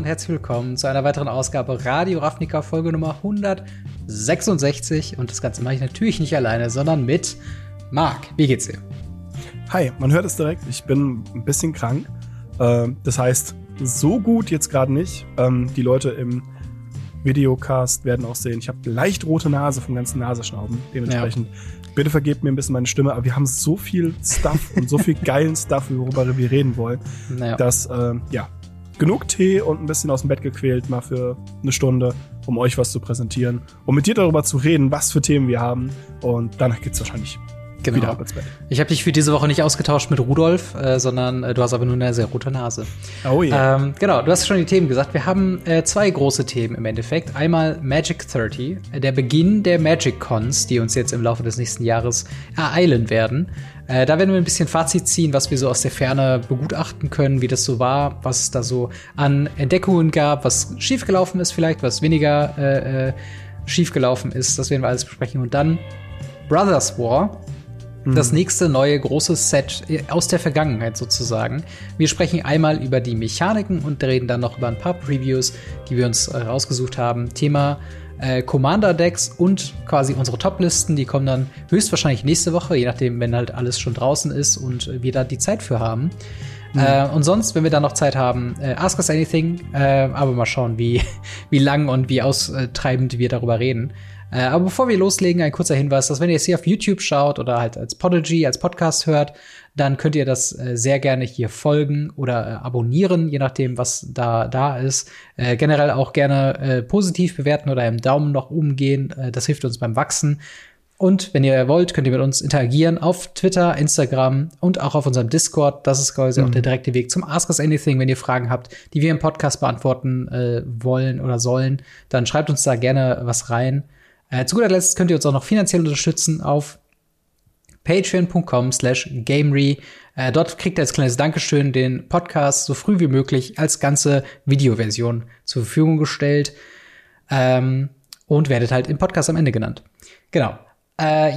und herzlich willkommen zu einer weiteren Ausgabe Radio Ravnica, Folge Nummer 166. Und das Ganze mache ich natürlich nicht alleine, sondern mit Marc. Wie geht's dir? Hi, man hört es direkt. Ich bin ein bisschen krank. Das heißt, so gut jetzt gerade nicht. Die Leute im Videocast werden auch sehen, ich habe leicht rote Nase vom ganzen Nasenschnauben. Dementsprechend, bitte vergebt mir ein bisschen meine Stimme, aber wir haben so viel Stuff und so viel geilen Stuff, worüber wir reden wollen, dass, genug Tee und ein bisschen aus dem Bett gequält, mal für eine Stunde, um euch was zu präsentieren und mit dir darüber zu reden, was für Themen wir haben, und danach geht's wahrscheinlich wieder ab ins Bett. Ich habe dich für diese Woche nicht ausgetauscht mit Rudolf, sondern du hast aber nur eine sehr rote Nase. Oh ja. Yeah. Genau, du hast schon die Themen gesagt. Wir haben zwei große Themen im Endeffekt. Einmal Magic 30, der Beginn der Magic Cons, die uns jetzt im Laufe des nächsten Jahres ereilen werden. Da werden wir ein bisschen Fazit ziehen, was wir so aus der Ferne begutachten können, wie das so war, was es da so an Entdeckungen gab, was schiefgelaufen ist vielleicht, was weniger schiefgelaufen ist. Das werden wir alles besprechen. Und dann Brothers War. Das nächste neue große Set aus der Vergangenheit sozusagen. Wir sprechen einmal über die Mechaniken und reden dann noch über ein paar Previews, die wir uns rausgesucht haben. Thema Commander-Decks und quasi unsere Top-Listen. Die kommen dann höchstwahrscheinlich nächste Woche, je nachdem, wenn halt alles schon draußen ist und wir da die Zeit für haben. Und sonst, wenn wir da noch Zeit haben, Ask Us Anything. Aber mal schauen, wie lang und wie austreibend wir darüber reden. Aber bevor wir loslegen, ein kurzer Hinweis, dass wenn ihr es hier auf YouTube schaut oder halt als Podigy, als Podcast hört, dann könnt ihr das sehr gerne hier folgen oder abonnieren, je nachdem, was da ist. Generell auch gerne positiv bewerten oder einen Daumen nach oben gehen. Das hilft uns beim Wachsen. Und wenn ihr wollt, könnt ihr mit uns interagieren auf Twitter, Instagram und auch auf unserem Discord. Das ist quasi auch der direkte Weg zum Ask Us Anything. Wenn ihr Fragen habt, die wir im Podcast beantworten wollen oder sollen, dann schreibt uns da gerne was rein. Zu guter Letzt könnt ihr uns auch noch finanziell unterstützen auf patreon.com/gamery. Dort kriegt ihr als kleines Dankeschön den Podcast so früh wie möglich als ganze Videoversion zur Verfügung gestellt. Und werdet halt im Podcast am Ende genannt. Genau.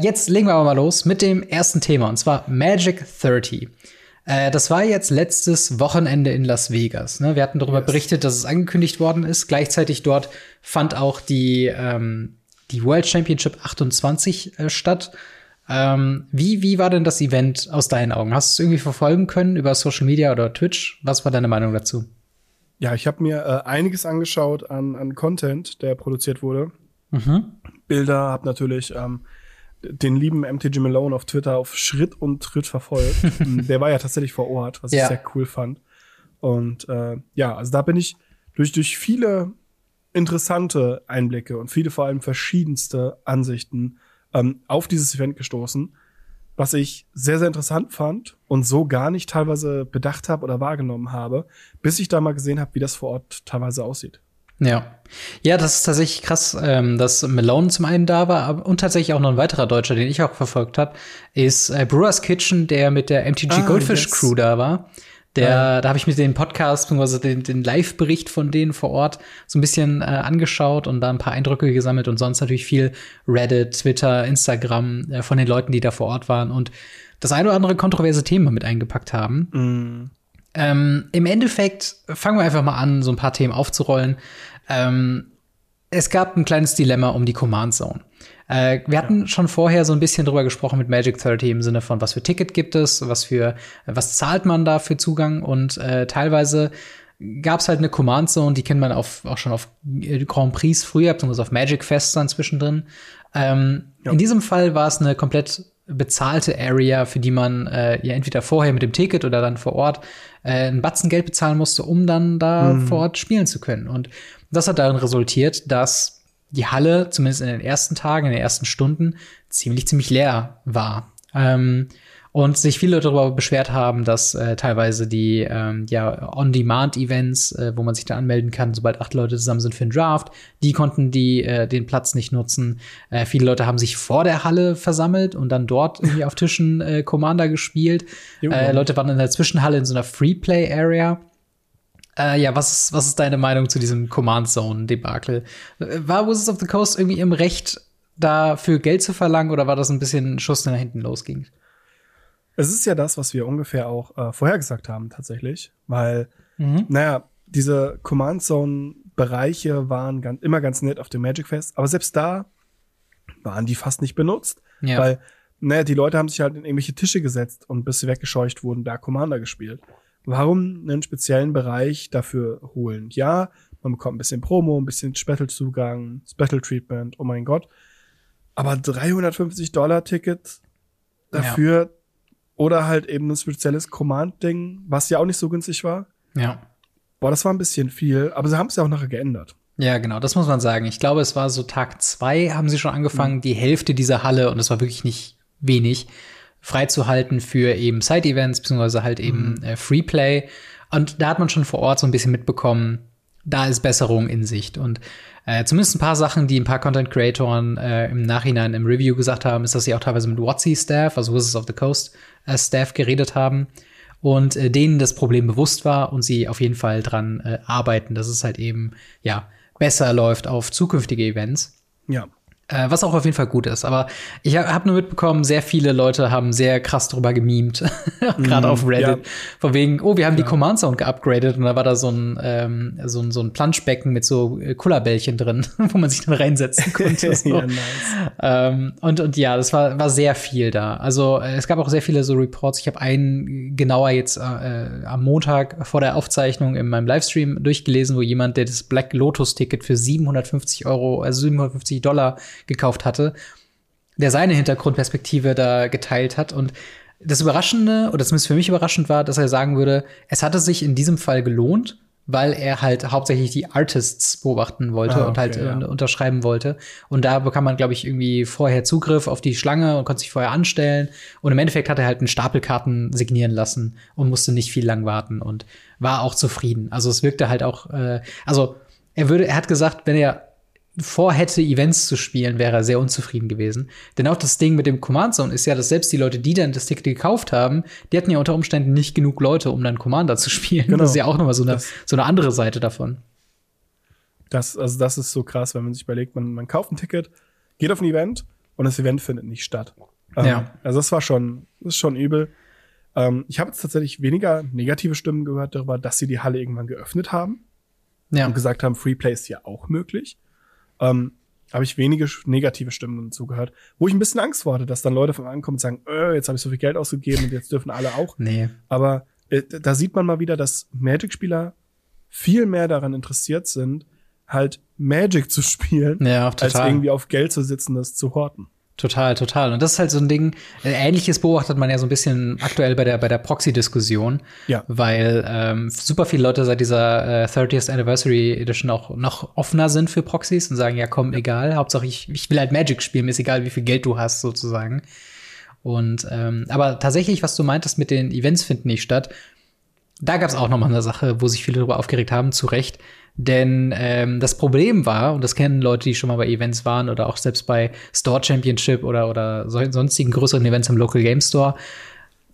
Jetzt legen wir aber mal los mit dem ersten Thema, und zwar Magic 30. Das war jetzt letztes Wochenende in Las Vegas. Ne? Wir hatten darüber berichtet, dass es angekündigt worden ist. Gleichzeitig dort fand auch die World Championship 28 statt. Wie war denn das Event aus deinen Augen? Hast du es irgendwie verfolgen können über Social Media oder Twitch? Was war deine Meinung dazu? Ja, ich habe mir einiges angeschaut an Content, der produziert wurde. Bilder, habe natürlich den lieben MTG Malone auf Twitter auf Schritt und Tritt verfolgt. Der war ja tatsächlich vor Ort, was ich sehr cool fand. Und also da bin ich durch viele interessante Einblicke und viele vor allem verschiedenste Ansichten auf dieses Event gestoßen, was ich sehr, sehr interessant fand und so gar nicht teilweise bedacht habe oder wahrgenommen habe, bis ich da mal gesehen habe, wie das vor Ort teilweise aussieht. Ja, das ist tatsächlich krass, dass Malone zum einen da war und tatsächlich auch noch ein weiterer Deutscher, den ich auch verfolgt habe, ist Brewers Kitchen, der mit der MTG Goldfish Crew da war. Da habe ich mir den Podcast bzw. den Live-Bericht von denen vor Ort so ein bisschen angeschaut und da ein paar Eindrücke gesammelt und sonst natürlich viel Reddit, Twitter, Instagram von den Leuten, die da vor Ort waren und das ein oder andere kontroverse Thema mit eingepackt haben. Im Endeffekt fangen wir einfach mal an, so ein paar Themen aufzurollen. Es gab ein kleines Dilemma um die Command Zone. Wir hatten schon vorher so ein bisschen drüber gesprochen mit Magic 30 im Sinne von, was für Ticket gibt es, was zahlt man da für Zugang und teilweise gab es halt eine Command Zone, die kennt man auch schon auf Grand Prix früher, beziehungsweise auf Magic Fest dann zwischendrin. In diesem Fall war es eine komplett bezahlte Area, für die man entweder vorher mit dem Ticket oder dann vor Ort einen Batzen Geld bezahlen musste, um dann da vor Ort spielen zu können. Und das hat darin resultiert, dass die Halle, zumindest in den ersten Tagen, in den ersten Stunden, ziemlich leer war. Und sich viele Leute darüber beschwert haben, dass teilweise die On-Demand-Events, wo man sich da anmelden kann, sobald 8 Leute zusammen sind für einen Draft, die konnten den Platz nicht nutzen. Viele Leute haben sich vor der Halle versammelt und dann dort irgendwie auf Tischen Commander gespielt. Leute waren in der Zwischenhalle in so einer Free-Play-Area. Was ist deine Meinung zu diesem Command-Zone-Debakel? War Wizards of the Coast irgendwie im Recht, dafür Geld zu verlangen, oder war das ein bisschen ein Schuss, der nach hinten losging? Es ist ja das, was wir ungefähr auch vorhergesagt haben, tatsächlich. Weil, diese Command Zone Bereiche waren immer ganz nett auf dem Magic Fest, aber selbst da waren die fast nicht benutzt, ja. Weil naja, die Leute haben sich halt in irgendwelche Tische gesetzt und bis sie weggescheucht wurden, da Commander gespielt. Warum einen speziellen Bereich dafür holen? Ja, man bekommt ein bisschen Promo, ein bisschen Special-Zugang, Special-Treatment, oh mein Gott. Aber $350-Ticket dafür ja. Oder halt eben ein spezielles Command-Ding, was ja auch nicht so günstig war. Ja. Boah, das war ein bisschen viel, aber sie haben es ja auch nachher geändert. Ja, genau, das muss man sagen. Ich glaube, es war so Tag 2, haben sie schon angefangen, die Hälfte dieser Halle, und das war wirklich nicht wenig, freizuhalten für eben Side-Events, beziehungsweise halt eben Freeplay. Und da hat man schon vor Ort so ein bisschen mitbekommen, da ist Besserung in Sicht. Und zumindest ein paar Sachen, die ein paar Content-Creatoren im Nachhinein im Review gesagt haben, ist, dass sie auch teilweise mit WotC-Staff, also Wizards of the Coast Staff, geredet haben. Und denen das Problem bewusst war und sie auf jeden Fall dran arbeiten, dass es halt eben, ja, besser läuft auf zukünftige Events. Ja. Was auch auf jeden Fall gut ist. Aber ich habe nur mitbekommen, sehr viele Leute haben sehr krass drüber gemimt, gerade auf Reddit. Ja. Von wegen, oh, wir haben die Command Zone geupgradet und da war da so ein Planschbecken mit so Kullerbällchen drin, wo man sich dann reinsetzen konnte. So. Ja, nice. Und ja, das war sehr viel da. Also es gab auch sehr viele so Reports. Ich habe einen genauer jetzt am Montag vor der Aufzeichnung in meinem Livestream durchgelesen, wo jemand, der das Black Lotus-Ticket für $750, also $750 gekauft hatte, der seine Hintergrundperspektive da geteilt hat. Und das Überraschende, oder zumindest für mich überraschend war, dass er sagen würde, es hatte sich in diesem Fall gelohnt, weil er halt hauptsächlich die Artists beobachten wollte und halt unterschreiben wollte. Und da bekam man, glaube ich, irgendwie vorher Zugriff auf die Schlange und konnte sich vorher anstellen. Und im Endeffekt hat er halt einen Stapel Karten signieren lassen und musste nicht viel lang warten und war auch zufrieden. Also es wirkte halt auch, also er hat gesagt, wenn er vorhätte, Events zu spielen, wäre er sehr unzufrieden gewesen. Denn auch das Ding mit dem Command Zone ist ja, dass selbst die Leute, die dann das Ticket gekauft haben, die hatten ja unter Umständen nicht genug Leute, um dann Commander zu spielen. Genau. Das ist ja auch nochmal so eine andere Seite davon. Das ist so krass, wenn man sich überlegt, man kauft ein Ticket, geht auf ein Event und das Event findet nicht statt. Also das ist schon übel. Ich habe jetzt tatsächlich weniger negative Stimmen gehört darüber, dass sie die Halle irgendwann geöffnet haben und gesagt haben, Freeplay ist ja auch möglich. Habe ich wenige negative Stimmen zugehört, wo ich ein bisschen Angst hatte, dass dann Leute von ankommen und sagen, jetzt habe ich so viel Geld ausgegeben und jetzt dürfen alle auch. Nee. Aber da sieht man mal wieder, dass Magic-Spieler viel mehr daran interessiert sind, halt Magic zu spielen, als irgendwie auf Geld zu sitzen, das zu horten. Total, total. Und das ist halt so ein Ding, Ähnliches beobachtet man ja so ein bisschen aktuell bei der Proxy-Diskussion. Ja. Weil super viele Leute seit dieser 30th Anniversary Edition auch noch offener sind für Proxys und sagen, ja komm, egal, Hauptsache ich will halt Magic spielen, mir ist egal, wie viel Geld du hast, sozusagen. Und aber tatsächlich, was du meintest mit den Events finden nicht statt, da gab es auch noch mal eine Sache, wo sich viele darüber aufgeregt haben, zu Recht. Denn das Problem war, und das kennen Leute, die schon mal bei Events waren oder auch selbst bei Store Championship oder sonstigen größeren Events im Local Game Store,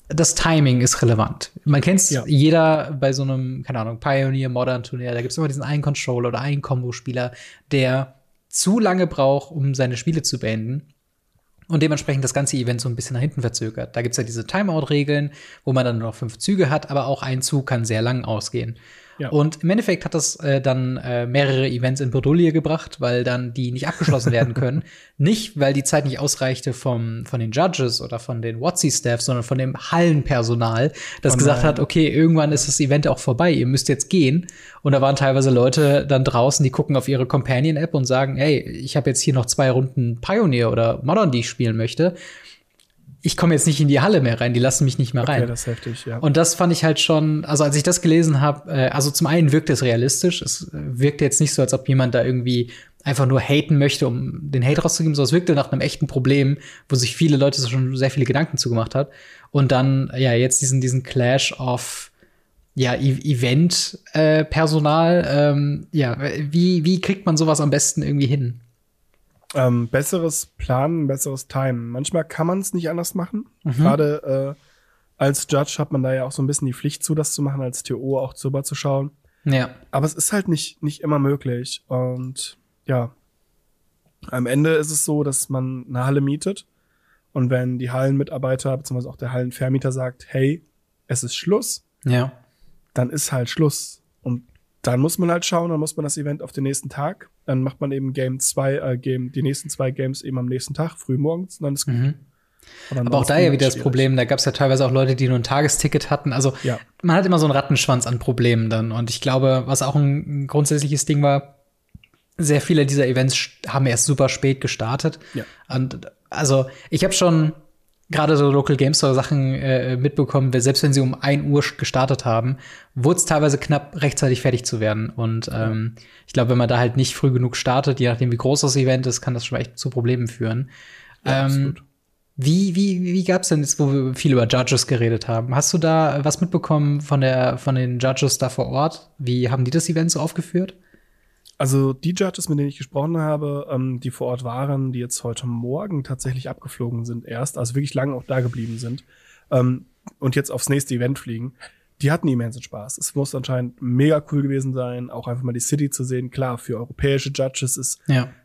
das Timing ist relevant. Man kennt es jeder bei so einem, keine Ahnung, Pioneer, Modern Turnier, da gibt es immer diesen einen Controller oder einen Combo-Spieler, der zu lange braucht, um seine Spiele zu beenden. Und dementsprechend das ganze Event so ein bisschen nach hinten verzögert. Da gibt's ja diese Timeout-Regeln, wo man dann nur noch 5 Züge hat, aber auch ein Zug kann sehr lang ausgehen. Ja. Und im Endeffekt hat das dann mehrere Events in Bredouille gebracht, weil dann die nicht abgeschlossen werden können. Nicht, weil die Zeit nicht ausreichte von den Judges oder von den WotC-Staff, sondern von dem Hallenpersonal, das gesagt hat, okay, irgendwann ist das Event auch vorbei, ihr müsst jetzt gehen. Und da waren teilweise Leute dann draußen, die gucken auf ihre Companion-App und sagen, hey, ich habe jetzt hier noch 2 Runden Pioneer oder Modern, die ich spielen möchte. Ich komme jetzt nicht in die Halle mehr rein, die lassen mich nicht mehr rein. Okay, das ist heftig, ja. Und das fand ich halt schon, also als ich das gelesen habe, also zum einen wirkt es realistisch, es wirkt jetzt nicht so, als ob jemand da irgendwie einfach nur haten möchte, um den Hate rauszugeben, sondern es wirkte nach einem echten Problem, wo sich viele Leute schon sehr viele Gedanken zugemacht hat. Und dann, ja, jetzt diesen Clash of Event-Personal, wie kriegt man sowas am besten irgendwie hin? Besseres Planen, besseres Timen. Manchmal kann man es nicht anders machen. Gerade als Judge hat man da ja auch so ein bisschen die Pflicht zu, das zu machen, als TO auch drüber zu schauen. Ja. Aber es ist halt nicht immer möglich. Und ja, am Ende ist es so, dass man eine Halle mietet. Und wenn die Hallenmitarbeiter bzw. auch der Hallenvermieter sagt, hey, es ist Schluss, dann ist halt Schluss. Und Dann muss man halt schauen, dann muss man das Event auf den nächsten Tag. Dann macht man eben die nächsten zwei Games eben am nächsten Tag, früh morgens, und dann ist gut. Mhm. Aber auch da ja wieder das Problem, da gab es ja teilweise auch Leute, die nur ein Tagesticket hatten. Also ja, man hat immer so einen Rattenschwanz an Problemen dann. Und ich glaube, was auch ein grundsätzliches Ding war, sehr viele dieser Events haben erst super spät gestartet. Ja. Und also ich habe schon gerade so Local Game Store Sachen mitbekommen, selbst wenn sie um 1 Uhr gestartet haben, wurde es teilweise knapp, rechtzeitig fertig zu werden. Und ich glaube, wenn man da halt nicht früh genug startet, je nachdem wie groß das Event ist, kann das schon echt zu Problemen führen. Ja, absolut. Wie gab's denn jetzt, wo wir viel über Judges geredet haben? Hast du da was mitbekommen von den Judges da vor Ort? Wie haben die das Event so aufgeführt? Also die Judges, mit denen ich gesprochen habe, die vor Ort waren, die jetzt heute Morgen tatsächlich abgeflogen sind erst, also wirklich lange auch da geblieben sind, und jetzt aufs nächste Event fliegen, die hatten immensen Spaß. Es muss anscheinend mega cool gewesen sein, auch einfach mal die City zu sehen. Klar, für europäische Judges ist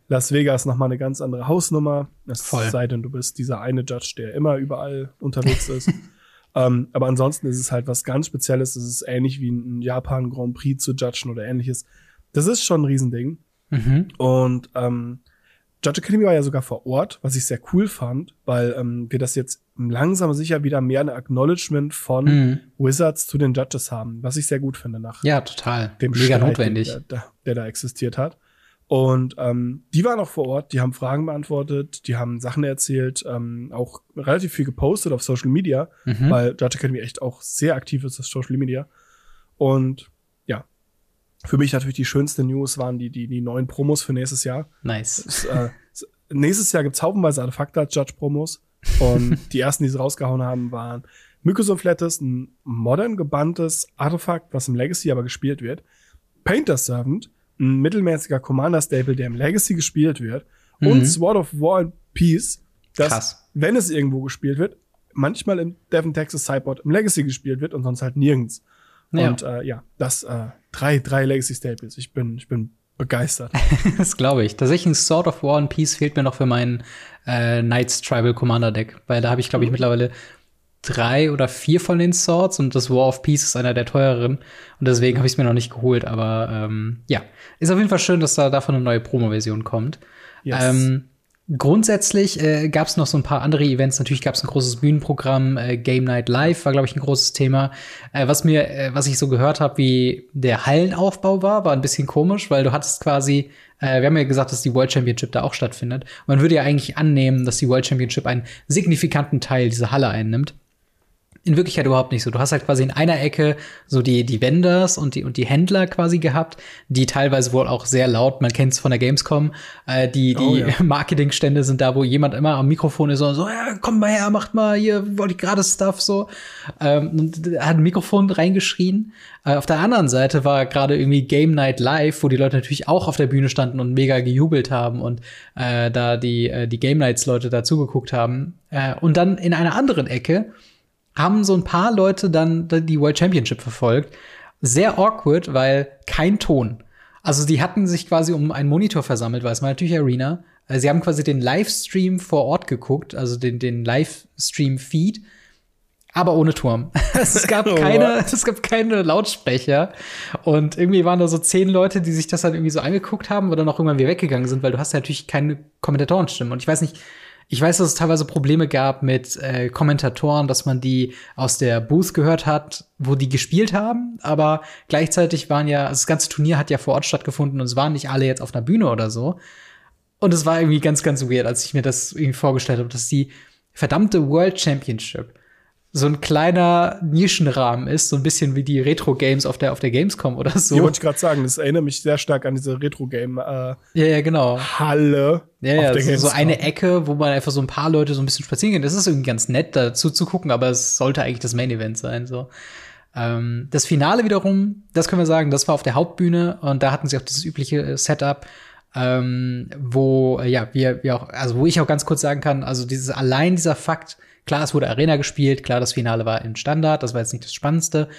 Las Vegas nochmal eine ganz andere Hausnummer. Es sei denn, du bist dieser eine Judge, der immer überall unterwegs ist. Aber ansonsten ist es halt was ganz Spezielles. Es ist ähnlich wie ein Japan Grand Prix zu judgen oder ähnliches. Das ist schon ein Riesending. Mhm. Und Judge Academy war ja sogar vor Ort, was ich sehr cool fand, weil wir das jetzt langsam sicher wieder mehr ein Acknowledgement von Wizards zu den Judges haben, was ich sehr gut finde nach dem mega Streit, notwendig, der da existiert hat. Und die waren auch vor Ort, die haben Fragen beantwortet, die haben Sachen erzählt, auch relativ viel gepostet auf Social Media, weil Judge Academy echt auch sehr aktiv ist auf Social Media. Und für mich natürlich die schönste News waren die neuen Promos für nächstes Jahr. Nice. Nächstes Jahr gibt's haufenweise Artefakte als Judge-Promos. Und die ersten, die sie rausgehauen haben, waren Mycos und Flattes, ein modern gebanntes Artefakt, was im Legacy aber gespielt wird. Painter's Servant, ein mittelmäßiger Commander-Staple, der im Legacy gespielt wird. Und Sword of War and Peace, das, wenn es irgendwo gespielt wird, manchmal im Devon Texas Sideboard im Legacy gespielt wird und sonst halt nirgends. Ja. Und drei Legacy-Staples. Ich bin begeistert. Das glaube ich. Tatsächlich ein Sword of War and Peace fehlt mir noch für mein Knights Tribal Commander Deck, weil da habe ich, glaube ich, mittlerweile 3 oder 4 von den Swords und das War of Peace ist einer der teureren und deswegen habe ich es mir noch nicht geholt, aber ist auf jeden Fall schön, dass da davon eine neue Promo-Version kommt. Yes. Grundsätzlich gab es noch so ein paar andere Events. Natürlich gab es ein großes Bühnenprogramm. Game Night Live war, glaube ich, ein großes Thema. Was ich so gehört habe, wie der Hallenaufbau war ein bisschen komisch, weil du hattest quasi wir haben ja gesagt, dass die World Championship da auch stattfindet. Und man würde ja eigentlich annehmen, dass die World Championship einen signifikanten Teil dieser Halle einnimmt. In Wirklichkeit überhaupt nicht so. Du hast halt quasi in einer Ecke so die Vendors und die Händler quasi gehabt, die teilweise wohl auch sehr laut, man kennt es von der Gamescom, Marketingstände sind da, wo jemand immer am Mikrofon ist und so, ja, komm mal her, macht mal hier, wollte ich gerade Stuff, so. Und hat ein Mikrofon reingeschrien. Auf der anderen Seite war gerade irgendwie Game Night Live, wo die Leute natürlich auch auf der Bühne standen und mega gejubelt haben und da die Game Nights-Leute dazugeguckt haben. Und dann in einer anderen Ecke haben so ein paar Leute dann die World Championship verfolgt. Sehr awkward, weil kein Ton. Also die hatten sich quasi um einen Monitor versammelt, weil es war natürlich Arena. Sie haben quasi den Livestream vor Ort geguckt, also den Livestream-Feed, aber ohne Turm. Es gab keine Lautsprecher. Und irgendwie waren da so 10 Leute, die sich das dann irgendwie so angeguckt haben oder noch irgendwann wieder weggegangen sind, weil du hast ja natürlich keine Kommentatorenstimme. Und ich weiß, dass es teilweise Probleme gab mit Kommentatoren, dass man die aus der Booth gehört hat, wo die gespielt haben. Aber gleichzeitig das ganze Turnier hat ja vor Ort stattgefunden und es waren nicht alle jetzt auf einer Bühne oder so. Und es war irgendwie ganz, ganz weird, als ich mir das irgendwie vorgestellt habe, dass die verdammte World Championship so ein kleiner Nischenrahmen ist, so ein bisschen wie die Retro-Games auf der Gamescom oder so. Ja, wollte ich gerade sagen, das erinnert mich sehr stark an diese Retro-Game Halle. Ja, so eine Ecke, wo man einfach so ein paar Leute so ein bisschen spazieren gehen. Das ist irgendwie ganz nett, dazu zu gucken, aber es sollte eigentlich das Main-Event sein. So. Das Finale wiederum, das können wir sagen, das war auf der Hauptbühne und da hatten sie auch dieses übliche Setup. Wo ich auch ganz kurz sagen kann, also dieser Fakt, klar, es wurde Arena gespielt, klar, das Finale war im Standard, das war jetzt nicht das Spannendste,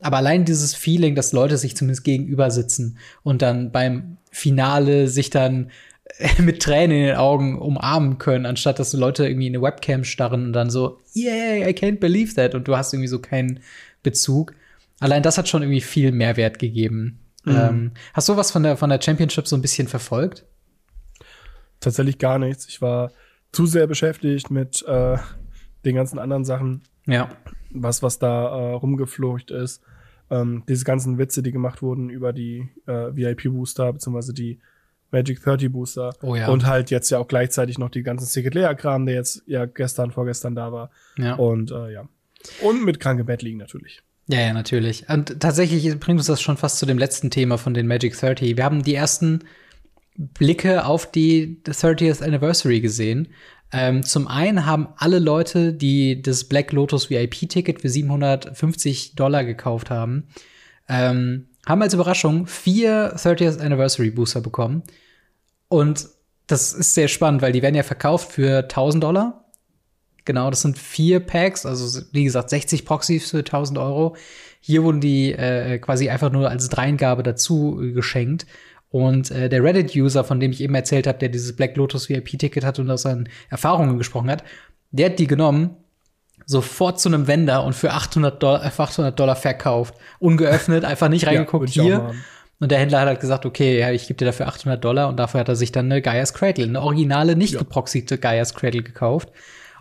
aber allein dieses Feeling, dass Leute sich zumindest gegenüber sitzen und dann beim Finale sich dann mit Tränen in den Augen umarmen können, anstatt dass so Leute irgendwie in eine Webcam starren und dann so, yeah, I can't believe that, und du hast irgendwie so keinen Bezug. Allein das hat schon irgendwie viel Mehrwert gegeben. Mhm. Hast du was von der Championship so ein bisschen verfolgt? Tatsächlich gar nichts. Ich war zu sehr beschäftigt mit den ganzen anderen Sachen, ja. was da rumgeflocht ist. Diese ganzen Witze, die gemacht wurden über die VIP-Booster, beziehungsweise die Magic 30 Booster. Oh, ja. Und halt jetzt ja auch gleichzeitig noch die ganzen Secret Layer-Kram, der jetzt ja vorgestern da war. Ja. Und ja. Und mit kranke Bettliegen natürlich. Ja, natürlich. Und tatsächlich bringt uns das schon fast zu dem letzten Thema von den Magic 30. Wir haben die ersten Blicke auf die 30th Anniversary gesehen. Zum einen haben alle Leute, die das Black Lotus VIP-Ticket für $750 gekauft haben, haben als Überraschung 4 30th Anniversary Booster bekommen. Und das ist sehr spannend, weil die werden ja verkauft für $1.000. Genau, das sind 4 Packs, also wie gesagt 60 Proxys für €1.000. Hier wurden die quasi einfach nur als Dreingabe dazu geschenkt. Und der Reddit-User, von dem ich eben erzählt habe, der dieses Black Lotus VIP-Ticket hat und aus seinen Erfahrungen gesprochen hat, der hat die genommen, sofort zu einem Vendor und für $800 verkauft. Ungeöffnet, einfach nicht reingeguckt, ja, hier. Und der Händler hat halt gesagt, okay, ja, ich gebe dir dafür $800. Und dafür hat er sich dann eine Gaia's Cradle, eine originale, nicht geproxiete Gaia's Cradle gekauft.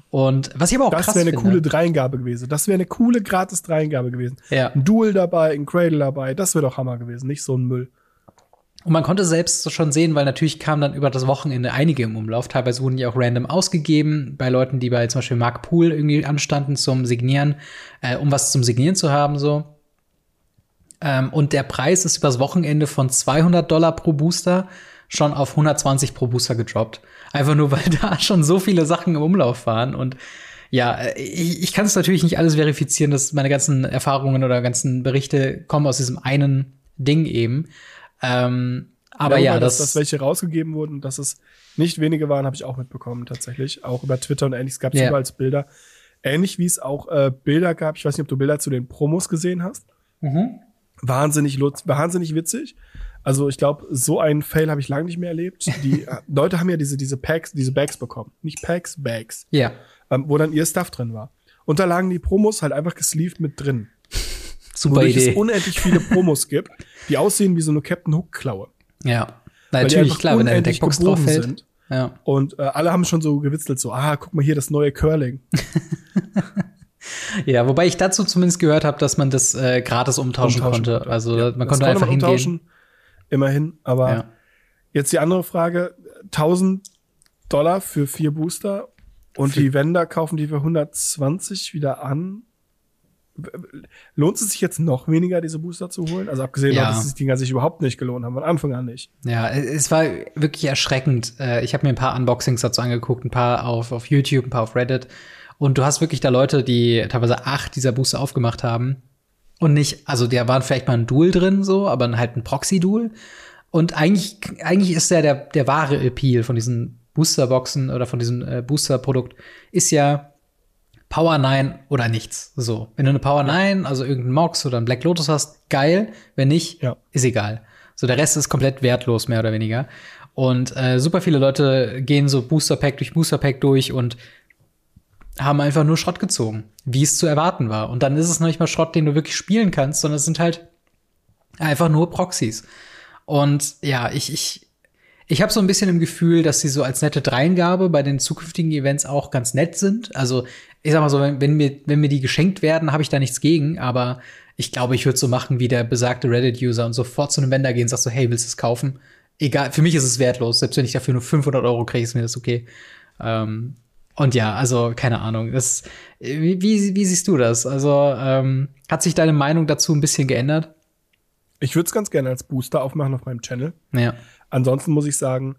Und was ich aber auch krass finde. Das wäre eine coole Dreingabe gewesen. Das wäre eine coole gratis Dreingabe gewesen. Ja. Ein Duel dabei, ein Cradle dabei. Das wäre doch Hammer gewesen. Nicht so ein Müll. Und man konnte selbst schon sehen, weil natürlich kamen dann über das Wochenende einige im Umlauf. Teilweise wurden die auch random ausgegeben. Bei Leuten, die bei zum Beispiel Mark Pool irgendwie anstanden zum Signieren, um was zum Signieren zu haben, so. Und der Preis ist übers Wochenende von $200 pro Booster schon auf 120 pro Booster gedroppt. Einfach nur, weil da schon so viele Sachen im Umlauf waren. Und ja, ich kann es natürlich nicht alles verifizieren, dass meine ganzen Erfahrungen oder ganzen Berichte kommen aus diesem einen Ding eben. Aber ja, dass welche rausgegeben wurden, dass es nicht wenige waren, habe ich auch mitbekommen tatsächlich. Auch über Twitter und ähnliches gab es überall Bilder. Ähnlich wie es auch Bilder gab, ich weiß nicht, ob du Bilder zu den Promos gesehen hast. Mhm. Wahnsinnig witzig. Also ich glaube, so einen Fail habe ich lange nicht mehr erlebt. Die Leute haben ja diese Packs, diese Bags bekommen. Nicht Packs, Bags. Ja. Wo dann ihr Stuff drin war. Und da lagen die Promos halt einfach gesleeved mit drin. Super Idee. Wodurch es unendlich viele Promos gibt, die aussehen wie so eine Captain Hook-Klaue. Ja, natürlich, klar, wenn da eine Deckbox drauf fällt. Ja. Und alle haben schon so gewitzelt, so, guck mal hier, das neue Curling. Ja, wobei ich dazu zumindest gehört habe, dass man das gratis umtauschen konnte. Also ja, man konnte einfach hingehen. Immerhin, aber ja. Jetzt die andere Frage, $1.000 für 4 Booster und die Vendor kaufen die für 120 wieder an. Lohnt es sich jetzt noch weniger, diese Booster zu holen? Also abgesehen davon, dass die Dinger sich überhaupt nicht gelohnt haben, von Anfang an nicht. Ja, es war wirklich erschreckend. Ich habe mir ein paar Unboxings dazu angeguckt, ein paar auf YouTube, ein paar auf Reddit. Und du hast wirklich da Leute, die teilweise 8 dieser Booster aufgemacht haben. Und nicht, also da waren vielleicht mal ein Duel drin, so, aber halt ein Proxy-Duel. Und eigentlich ist ja der wahre Appeal von diesen Boosterboxen oder von diesem Booster-Produkt ist ja Power 9 oder nichts. So, wenn du eine Power 9, also irgendeinen Mox oder einen Black Lotus hast, geil. Wenn nicht, ist egal. So, der Rest ist komplett wertlos, mehr oder weniger. Und super viele Leute gehen so Booster-Pack durch und haben einfach nur Schrott gezogen, wie es zu erwarten war. Und dann ist es noch nicht mal Schrott, den du wirklich spielen kannst, sondern es sind halt einfach nur Proxys. Und ja, ich habe so ein bisschen im Gefühl, dass sie so als nette Dreingabe bei den zukünftigen Events auch ganz nett sind. Also ich sag mal so, wenn mir die geschenkt werden, habe ich da nichts gegen. Aber ich glaube, ich würde so machen wie der besagte Reddit-User und sofort zu einem Vendor gehen und sagst so, hey, willst du es kaufen? Egal, für mich ist es wertlos. Selbst wenn ich dafür nur $500 kriege, ist mir das okay. Und ja, also keine Ahnung. Das, wie siehst du das? Also hat sich deine Meinung dazu ein bisschen geändert? Ich würde es ganz gerne als Booster aufmachen auf meinem Channel. Ja. Ansonsten muss ich sagen,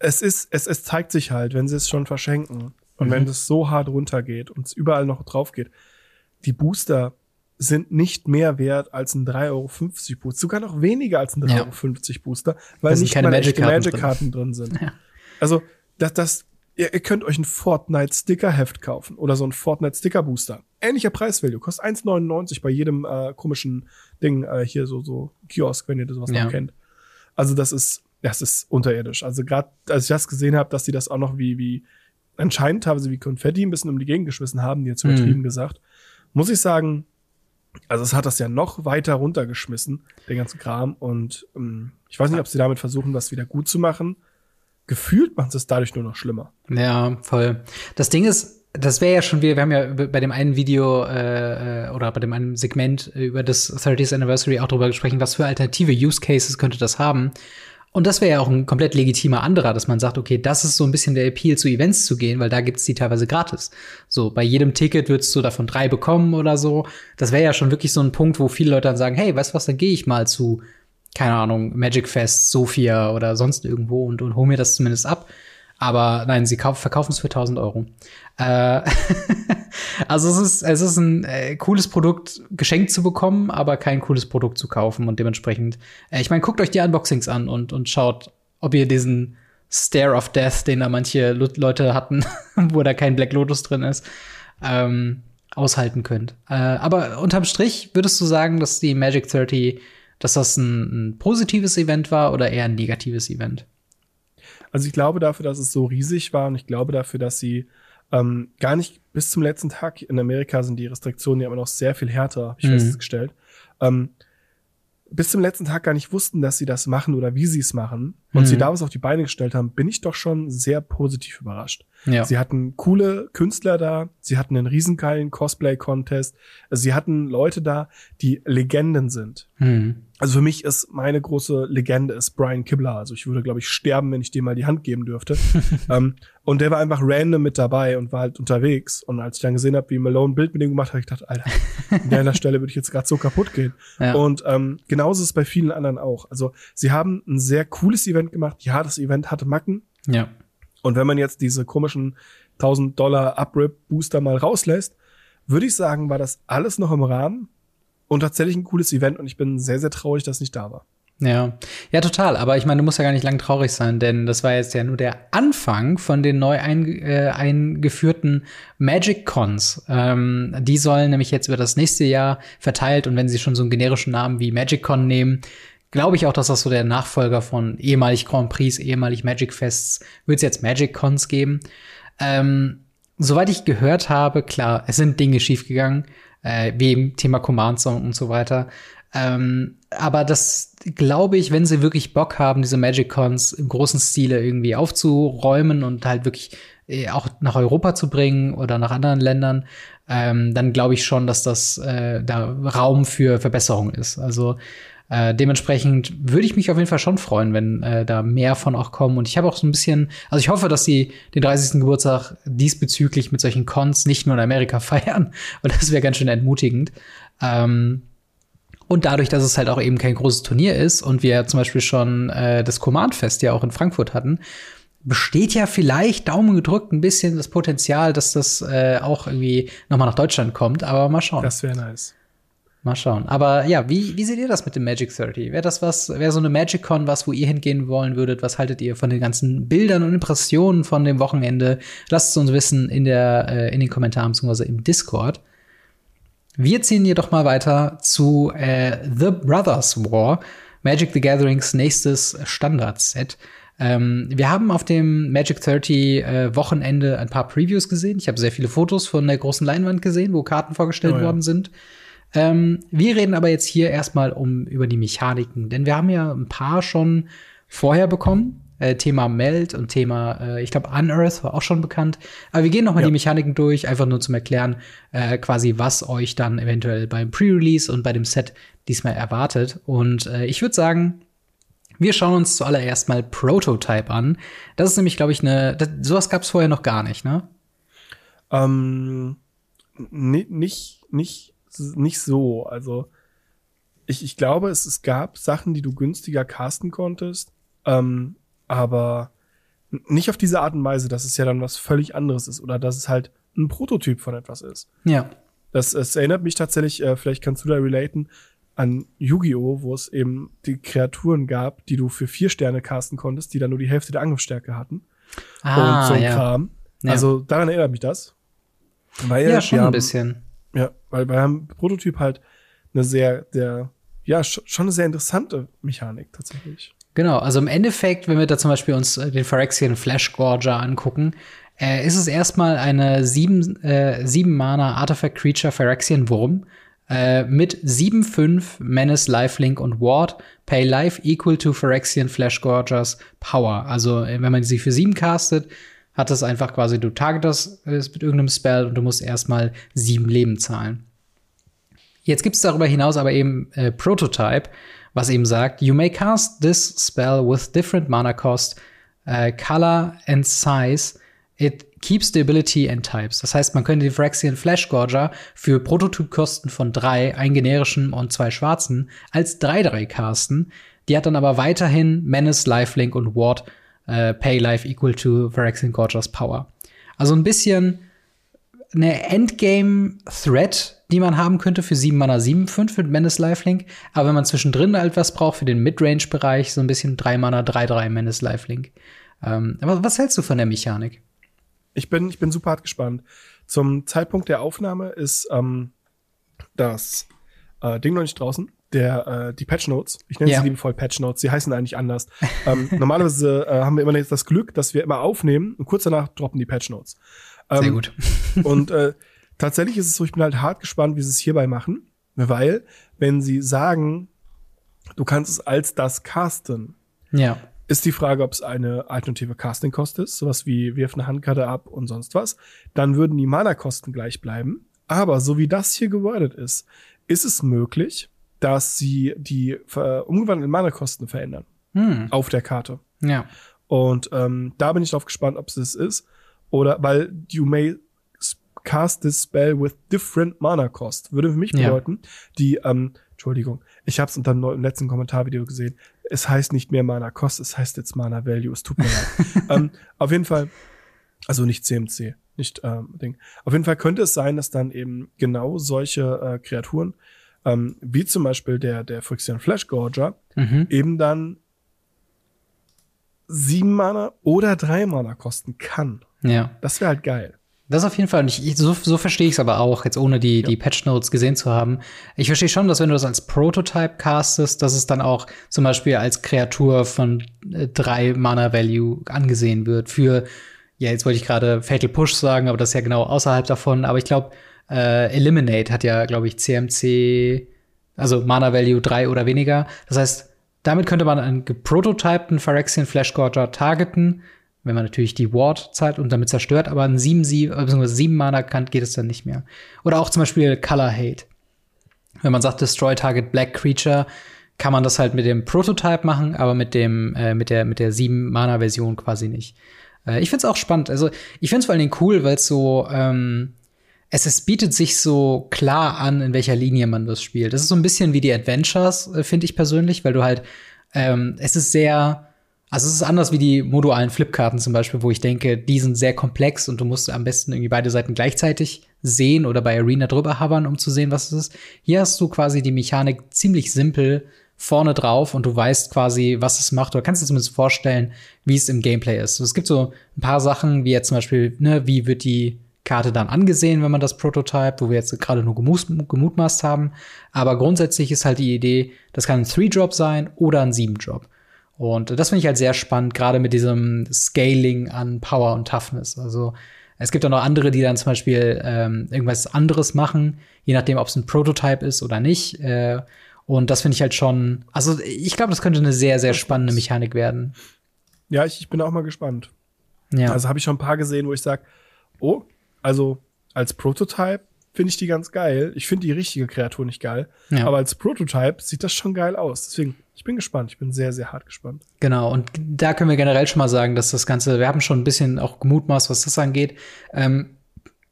es zeigt sich halt, wenn sie es schon verschenken und wenn es so hart runtergeht und es überall noch drauf geht, die Booster sind nicht mehr wert als ein 3,50 € Booster, sogar noch weniger als ein 3,50 € Booster, weil nicht mal echte Magic-Karten drin sind. Ja. Also das ihr könnt euch ein Fortnite-Sticker-Heft kaufen oder so ein Fortnite-Sticker-Booster. Ähnlicher Preis-Value, kostet $1,99 bei jedem komischen Ding hier so Kiosk, wenn ihr das sowas noch kennt. Also das ist unterirdisch. Also gerade als ich das gesehen habe, dass die das auch noch wie anscheinend teilweise wie Konfetti ein bisschen um die Gegend geschmissen haben, die jetzt übertrieben gesagt, muss ich sagen, Also es hat das ja noch weiter runtergeschmissen, den ganzen Kram. Und ich weiß nicht, ob sie damit versuchen, das wieder gut zu machen. Gefühlt macht es dadurch nur noch schlimmer. Ja, voll. Das Ding ist, das wäre ja schon, wir haben ja bei dem einen Video oder bei dem einen Segment über das 30th Anniversary auch darüber gesprochen, was für alternative Use Cases könnte das haben. Und das wäre ja auch ein komplett legitimer anderer, dass man sagt, okay, das ist so ein bisschen der Appeal, zu Events zu gehen, weil da gibt's die teilweise gratis. So, bei jedem Ticket würdest du davon 3 bekommen oder so. Das wäre ja schon wirklich so ein Punkt, wo viele Leute dann sagen, hey, weißt du was, dann gehe ich mal zu, keine Ahnung, Magic Fest, Sofia oder sonst irgendwo und hol mir das zumindest ab. Aber nein, sie verkaufen es für 1.000 €. Also es ist ein cooles Produkt geschenkt zu bekommen, aber kein cooles Produkt zu kaufen. Und dementsprechend, ich meine, guckt euch die Unboxings an und schaut, ob ihr diesen Stare of Death, den da manche Leute hatten, wo da kein Black Lotus drin ist, aushalten könnt. Aber unterm Strich würdest du sagen, dass die Magic 30, dass das ein positives Event war oder eher ein negatives Event? Also ich glaube dafür, dass es so riesig war und ich glaube dafür, dass sie gar nicht bis zum letzten Tag, in Amerika sind die Restriktionen ja immer noch sehr viel härter, habe ich festgestellt, bis zum letzten Tag gar nicht wussten, dass sie das machen oder wie sie es machen und sie damals auf die Beine gestellt haben, bin ich doch schon sehr positiv überrascht. Ja. Sie hatten coole Künstler da, sie hatten einen riesengeilen Cosplay-Contest, sie hatten Leute da, die Legenden sind. Also für mich ist meine große Legende ist Brian Kibler. Also ich würde, glaube ich, sterben, wenn ich dem mal die Hand geben dürfte. Und der war einfach random mit dabei und war halt unterwegs. Und als ich dann gesehen habe, wie Malone ein Bild mit ihm gemacht hat, habe ich gedacht, Alter, an deiner Stelle würde ich jetzt gerade so kaputt gehen. Ja. Und genauso ist es bei vielen anderen auch. Also sie haben ein sehr cooles Event gemacht. Ja, das Event hatte Macken. Ja. Und wenn man jetzt diese komischen $1.000 Uprip-Booster mal rauslässt, würde ich sagen, war das alles noch im Rahmen. Und tatsächlich ein cooles Event und ich bin sehr, sehr traurig, dass es nicht da war. Ja, ja, total. Aber ich meine, du musst ja gar nicht lang traurig sein, denn das war jetzt ja nur der Anfang von den neu eingeführten Magic Cons. Die sollen nämlich jetzt über das nächste Jahr verteilt und wenn sie schon so einen generischen Namen wie Magic Con nehmen, glaube ich auch, dass das so der Nachfolger von ehemalig Grand Prix, ehemalig Magic Fests, wird es jetzt Magic Cons geben. Soweit ich gehört habe, klar, es sind Dinge schiefgegangen. Wie im Thema Command Zone und so weiter. Aber das glaube ich, wenn sie wirklich Bock haben, diese Magic Cons im großen Stile irgendwie aufzuräumen und halt wirklich auch nach Europa zu bringen oder nach anderen Ländern, dann glaube ich schon, dass das da Raum für Verbesserung ist. Also dementsprechend würde ich mich auf jeden Fall schon freuen, wenn da mehr von auch kommen. Und ich habe auch so ein bisschen, also ich hoffe, dass sie den 30. Geburtstag diesbezüglich mit solchen Cons nicht nur in Amerika feiern. Und das wäre ganz schön entmutigend. Und dadurch, dass es halt auch eben kein großes Turnier ist und wir zum Beispiel schon das Command Fest ja auch in Frankfurt hatten, besteht ja vielleicht, Daumen gedrückt, ein bisschen das Potenzial, dass das auch irgendwie nochmal nach Deutschland kommt. Aber mal schauen. Das wäre nice. Mal schauen. Aber ja, wie seht ihr das mit dem Magic 30? Wäre das was, wäre so eine Magic Con was, wo ihr hingehen wollen würdet? Was haltet ihr von den ganzen Bildern und Impressionen von dem Wochenende? Lasst es uns wissen in den Kommentaren bzw. im Discord. Wir ziehen jedoch mal weiter zu The Brothers War, Magic the Gatherings nächstes Standardset. Wir haben auf dem Magic 30 Wochenende ein paar Previews gesehen. Ich habe sehr viele Fotos von der großen Leinwand gesehen, wo Karten vorgestellt worden sind. Wir reden aber jetzt hier erstmal über die Mechaniken, denn wir haben ja ein paar schon vorher bekommen. Thema Meld und Thema, ich glaube, Unearth war auch schon bekannt. Aber wir gehen noch mal die Mechaniken durch, einfach nur zum Erklären, quasi, was euch dann eventuell beim Pre-Release und bei dem Set diesmal erwartet. Und ich würde sagen, wir schauen uns zuallererst mal Prototype an. Das ist nämlich, glaube ich, sowas gab es vorher noch gar nicht, ne? Nee, nicht so. Also ich glaube, es gab Sachen, die du günstiger casten konntest, aber nicht auf diese Art und Weise, dass es ja dann was völlig anderes ist oder dass es halt ein Prototyp von etwas ist. Ja. Das erinnert mich tatsächlich, vielleicht kannst du da relaten, an Yu-Gi-Oh!, wo es eben die Kreaturen gab, die du für 4 Sterne casten konntest, die dann nur die Hälfte der Angriffsstärke hatten. Ah, und so ein Kram. Ja. Also daran erinnert mich das. Weil ja, schon ein bisschen. Ja, weil beim Prototyp halt eine schon eine sehr interessante Mechanik tatsächlich. Genau, also im Endeffekt, wenn wir da zum Beispiel uns den Phyrexian Fleshgorger angucken, ist es erstmal eine 7-Mana Artifact Creature Phyrexian Wurm, mit 7/5 Menace, Lifelink und Ward. Pay life equal to Phyrexian Fleshgorger's Power. Also, wenn man sie für 7 castet, hat das einfach quasi, du targetest mit irgendeinem Spell und du musst erstmal 7 Leben zahlen. Jetzt gibt's darüber hinaus aber eben Prototype, was eben sagt, you may cast this spell with different mana cost, color and size. It keeps the ability and types. Das heißt, man könnte die Phyrexian Fleshgorger für Prototypkosten von 3, einen generischen und 2 schwarzen, als 3/3 casten. Die hat dann aber weiterhin Menace, Lifelink und Ward, Pay Life equal to Phyrexian Gorger's Power. Also ein bisschen eine Endgame-Threat, die man haben könnte für 7 Mana 7/5 mit Menace, Lifelink. Aber wenn man zwischendrin etwas braucht für den Midrange-Bereich, so ein bisschen 3 Mana 3/3 Menace, Lifelink. Aber was hältst du von der Mechanik? Ich bin super hart gespannt. Zum Zeitpunkt der Aufnahme ist das Ding noch nicht draußen. Die Patchnotes. Ich nenne sie liebevoll Patchnotes. Sie heißen eigentlich anders. Normalerweise haben wir immer jetzt das Glück, dass wir immer aufnehmen und kurz danach droppen die Patchnotes. Sehr gut. Und tatsächlich ist es so, ich bin halt hart gespannt, wie sie es hierbei machen. Weil, wenn sie sagen, du kannst es als das casten, ist die Frage, ob es eine alternative Casting-Kost ist, sowas wie wirf eine Handkarte ab und sonst was, dann würden die Mana-Kosten gleich bleiben. Aber so wie das hier gewordet ist, ist es möglich, dass sie die umgewandelten Mana-Kosten verändern auf der Karte. Ja. Und da bin ich drauf gespannt, ob es das ist. Oder, weil you may cast this spell with different Mana-Cost. Würde für mich bedeuten, die Entschuldigung, ich hab's unter dem letzten Kommentarvideo gesehen. Es heißt nicht mehr Mana-Cost, es heißt jetzt Mana-Value. Es tut mir leid. Auf jeden Fall, also nicht CMC, nicht Ding. Auf jeden Fall könnte es sein, dass dann eben genau solche Kreaturen wie zum Beispiel der Phyrexian Fleshgorger, eben dann 7 Mana oder 3 Mana kosten kann. Ja. Das wäre halt geil. Das auf jeden Fall. Und so verstehe ich es aber auch, jetzt ohne die Patchnotes gesehen zu haben. Ich verstehe schon, dass wenn du das als Prototype castest, dass es dann auch zum Beispiel als Kreatur von 3 Mana Value angesehen wird. Für, ja, jetzt wollte ich gerade Fatal Push sagen, aber das ist ja genau außerhalb davon. Aber ich glaube, Eliminate hat ja, glaube ich, CMC, also Mana Value 3 oder weniger. Das heißt, damit könnte man einen geprototypten Phyrexian Fleshgorger targeten, wenn man natürlich die Ward zahlt und damit zerstört, aber ein 7 Mana geht es dann nicht mehr. Oder auch zum Beispiel Color Hate. Wenn man sagt, Destroy Target Black Creature, kann man das halt mit dem Prototype machen, aber mit der 7 Mana Version quasi nicht. Ich find's auch spannend. Also, ich find's vor allen Dingen cool, weil es so, es bietet sich so klar an, in welcher Linie man das spielt. Das ist so ein bisschen wie die Adventures, finde ich persönlich, weil du halt, es ist anders wie die modularen Flipkarten zum Beispiel, wo ich denke, die sind sehr komplex und du musst am besten irgendwie beide Seiten gleichzeitig sehen oder bei Arena drüber hovern, um zu sehen, was es ist. Hier hast du quasi die Mechanik ziemlich simpel vorne drauf und du weißt quasi, was es macht, oder kannst dir zumindest vorstellen, wie es im Gameplay ist. Es gibt so ein paar Sachen, wie jetzt zum Beispiel, wie wird die Karte dann angesehen, wenn man das Prototype, wo wir jetzt gerade nur gemutmaßt haben. Aber grundsätzlich ist halt die Idee, das kann ein 3-Drop sein oder ein 7-Drop. Und das finde ich halt sehr spannend, gerade mit diesem Scaling an Power und Toughness. Also es gibt auch noch andere, die dann zum Beispiel irgendwas anderes machen, je nachdem, ob es ein Prototype ist oder nicht. Und das finde ich halt schon, also ich glaube, das könnte eine sehr, sehr spannende Mechanik werden. Ja, ich bin auch mal gespannt. Ja. Also habe ich schon ein paar gesehen, wo ich sage, oh, also als Prototype finde ich die ganz geil. Ich finde die richtige Kreatur nicht geil. Ja. Aber als Prototype sieht das schon geil aus. Deswegen, ich bin gespannt. Ich bin sehr, sehr hart gespannt. Genau. Und da können wir generell schon mal sagen, dass das Ganze, wir haben schon ein bisschen auch gemutmaßt, was das angeht.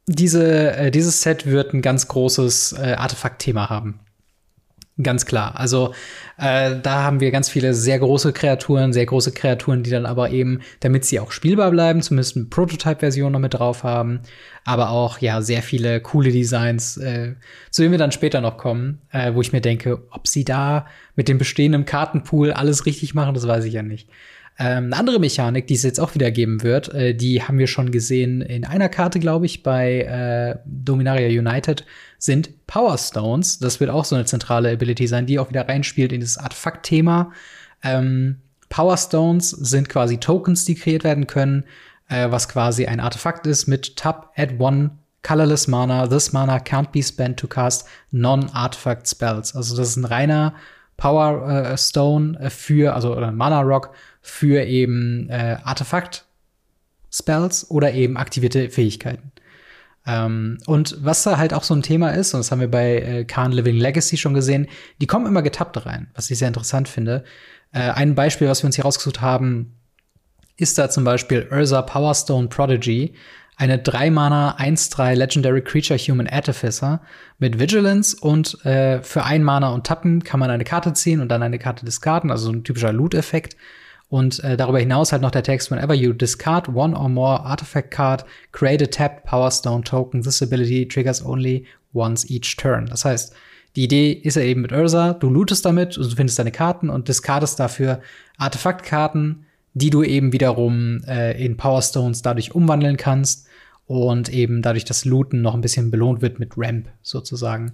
Dieses Set wird ein ganz großes Artefakt-Thema haben. Ganz klar. Also da haben wir ganz viele sehr große Kreaturen, die dann aber eben, damit sie auch spielbar bleiben, zumindest eine Prototype-Version noch mit drauf haben, aber auch ja sehr viele coole Designs, zu denen wir dann später noch kommen, wo ich mir denke, ob sie da mit dem bestehenden Kartenpool alles richtig machen, das weiß ich ja nicht. Eine andere Mechanik, die es jetzt auch wieder geben wird, die haben wir schon gesehen in einer Karte, glaube ich, bei Dominaria United, sind Power Stones. Das wird auch so eine zentrale Ability sein, die auch wieder reinspielt in das Artefakt-Thema. Power Stones sind quasi Tokens, die kreiert werden können, was quasi ein Artefakt ist mit Tap, Add One colorless mana. This mana can't be spent to cast non-artifact spells. Also das ist ein reiner Power Stone für, also oder Mana Rock für eben Artefakt Spells oder eben aktivierte Fähigkeiten. Und was da halt auch so ein Thema ist, und das haben wir bei Karn Living Legacy schon gesehen, die kommen immer getappt rein, was ich sehr interessant finde. Ein Beispiel, was wir uns hier rausgesucht haben, ist da zum Beispiel Urza Power Stone Prodigy, eine 3-Mana 1/3 Legendary Creature Human Artificer mit Vigilance und für 1 Mana und Tappen kann man eine Karte ziehen und dann eine Karte discarden, also ein typischer Loot-Effekt. Und darüber hinaus halt noch der Text: Whenever you discard one or more artifact card, create a tapped Power Stone Token. This ability triggers only once each turn. Das heißt, die Idee ist ja eben mit Urza, du lootest damit, du findest deine Karten und discardest dafür Artefaktkarten, die du eben wiederum in Power Stones dadurch umwandeln kannst und eben dadurch das Looten noch ein bisschen belohnt wird mit Ramp sozusagen.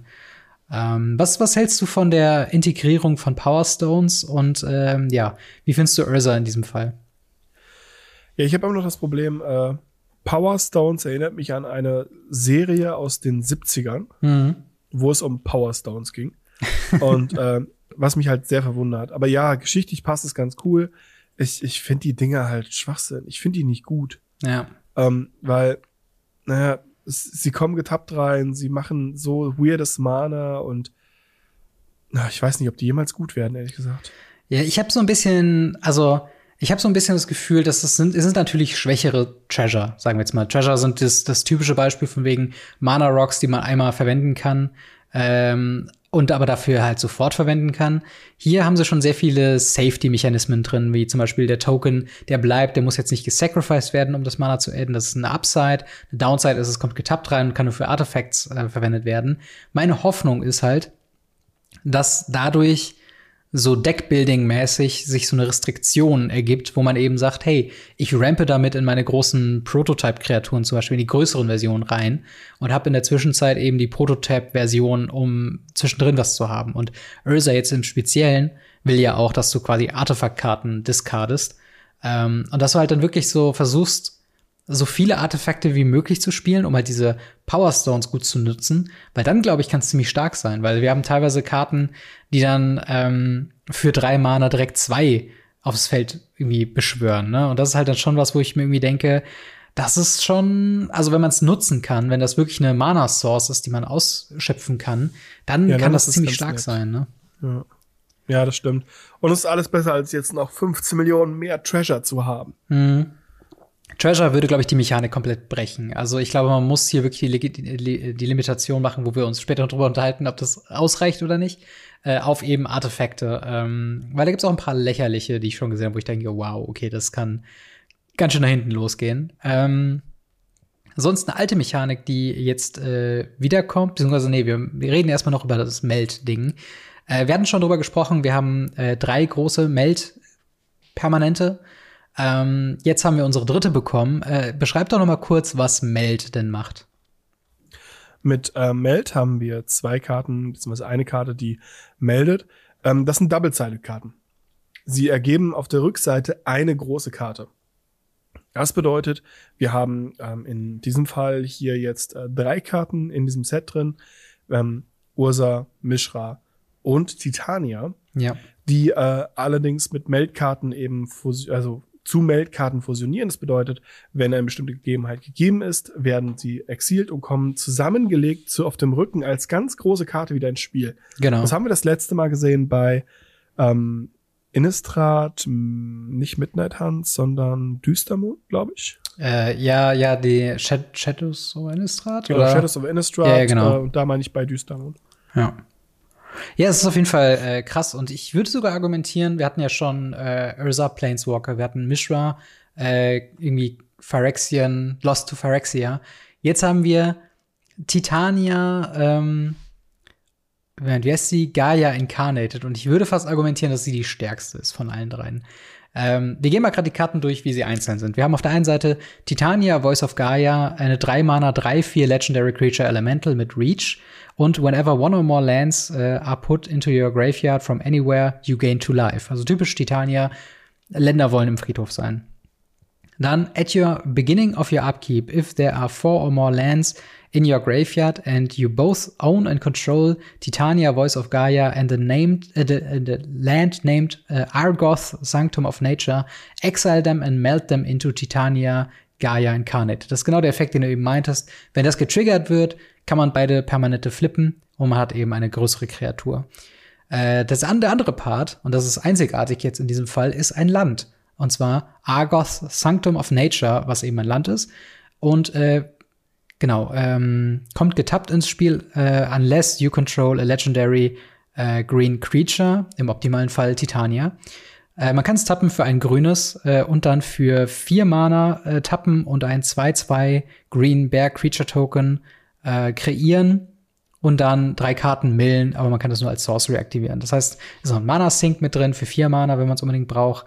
Was hältst du von der Integrierung von Power Stones und ja, wie findest du Urza in diesem Fall? Ja, ich habe immer noch das Problem, Power Stones erinnert mich an eine Serie aus den 70ern, wo es um Power Stones ging. Und was mich halt sehr verwundert. Aber ja, geschichtlich passt es ganz cool. Ich finde die Dinger halt Schwachsinn. Ich finde die nicht gut. Ja. Weil, naja, sie kommen getappt rein, sie machen so weirdes Mana und na, ich weiß nicht, ob die jemals gut werden, ehrlich gesagt. Ja, ich habe so ein bisschen das Gefühl, dass es sind natürlich schwächere Treasure, sagen wir jetzt mal. Treasure sind das typische Beispiel von wegen Mana Rocks, die man einmal verwenden kann. Und aber dafür halt sofort verwenden kann. Hier haben sie schon sehr viele Safety-Mechanismen drin, wie zum Beispiel der Token, der bleibt, der muss jetzt nicht gesacrificed werden, um das Mana zu adden. Das ist eine Upside. Eine Downside ist, es kommt getappt rein und kann nur für Artifacts verwendet werden. Meine Hoffnung ist halt, dass dadurch so Deckbuilding-mäßig sich so eine Restriktion ergibt, wo man eben sagt, hey, ich rampe damit in meine großen Prototype-Kreaturen, zum Beispiel in die größeren Versionen rein und habe in der Zwischenzeit eben die Prototype-Version, um zwischendrin was zu haben. Und Urza jetzt im Speziellen will ja auch, dass du quasi Artefaktkarten discardest. Und dass du halt dann wirklich so versuchst, so viele Artefakte wie möglich zu spielen, um halt diese Power Stones gut zu nutzen, weil dann, glaube ich, kann es ziemlich stark sein, weil wir haben teilweise Karten, die dann für 3 Mana direkt 2 aufs Feld irgendwie beschwören, ne? Und das ist halt dann schon was, wo ich mir irgendwie denke, das ist schon, also wenn man es nutzen kann, wenn das wirklich eine Mana Source ist, die man ausschöpfen kann, dann ja, kann das ziemlich stark sein, ne? Ja. Ja, das stimmt. Und es ist alles besser, als jetzt noch 15 Millionen mehr Treasure zu haben. Mhm. Treasure würde, glaube ich, die Mechanik komplett brechen. Also ich glaube, man muss hier wirklich die Limitation machen, wo wir uns später darüber unterhalten, ob das ausreicht oder nicht, auf eben Artefakte. Weil da gibt es auch ein paar lächerliche, die ich schon gesehen habe, wo ich denke, wow, okay, das kann ganz schön nach hinten losgehen. Sonst eine alte Mechanik, die jetzt wiederkommt, beziehungsweise, nee, wir reden erstmal noch über das Meld-Ding. Wir hatten schon drüber gesprochen, wir haben 3 große Meld-Permanente. Jetzt haben wir unsere 3. bekommen. Beschreib doch noch mal kurz, was Meld denn macht. Mit Meld haben wir 2 Karten, beziehungsweise eine Karte, die meldet. Das sind Double-Sided-Karten. Sie ergeben auf der Rückseite eine große Karte. Das bedeutet, wir haben in diesem Fall hier jetzt 3 Karten in diesem Set drin. Urza, Mishra und Titania. Ja. Die allerdings mit Meld-Karten eben, zu Meldkarten fusionieren. Das bedeutet, wenn eine bestimmte Gegebenheit gegeben ist, werden sie exilt und kommen zusammengelegt auf dem Rücken als ganz große Karte wieder ins Spiel. Genau. Das haben wir das letzte Mal gesehen bei Innistrad, nicht Midnight Hunt, sondern Düstermond, glaube ich. Ja, die Shadows of Innistrad. Genau, oder? Shadows of Innistrad. Ja, genau. Und da meine ich bei Düstermond. Ja. Ja, es ist auf jeden Fall krass. Und ich würde sogar argumentieren, wir hatten ja schon Urza Planeswalker, wir hatten Mishra, irgendwie Phyrexian, Lost to Phyrexia. Jetzt haben wir Titania, wie heißt sie? Gaia Incarnated. Und ich würde fast argumentieren, dass sie die stärkste ist von allen 3. Wir gehen mal gerade die Karten durch, wie sie einzeln sind. Wir haben auf der einen Seite Titania Voice of Gaia, eine 3-Mana 3/4 Legendary Creature Elemental mit Reach. Und whenever one or more lands are put into your graveyard from anywhere, you gain 2 life. Also typisch Titania, Länder wollen im Friedhof sein. Dann, at your beginning of your upkeep, if there are 4 or more lands in your graveyard and you both own and control Titania Voice of Gaia and the land named Argoth Sanctum of Nature, exile them and meld them into Titania Gaia Incarnate. Das ist genau der Effekt, den du eben meintest. Wenn das getriggert wird, kann man beide Permanente flippen und man hat eben eine größere Kreatur. Das andere Part, und das ist einzigartig jetzt in diesem Fall, ist ein Land. Und zwar Argoth Sanctum of Nature, was eben ein Land ist. Und kommt getappt ins Spiel, unless you control a legendary green creature, im optimalen Fall Titania. Man kann es tappen für ein grünes und dann für 4 Mana tappen und ein 2/2 Green Bear Creature Token kreieren und dann 3 Karten millen, aber man kann das nur als Sorcery aktivieren. Das heißt, es ist noch ein Mana-Sync mit drin für 4 Mana, wenn man es unbedingt braucht.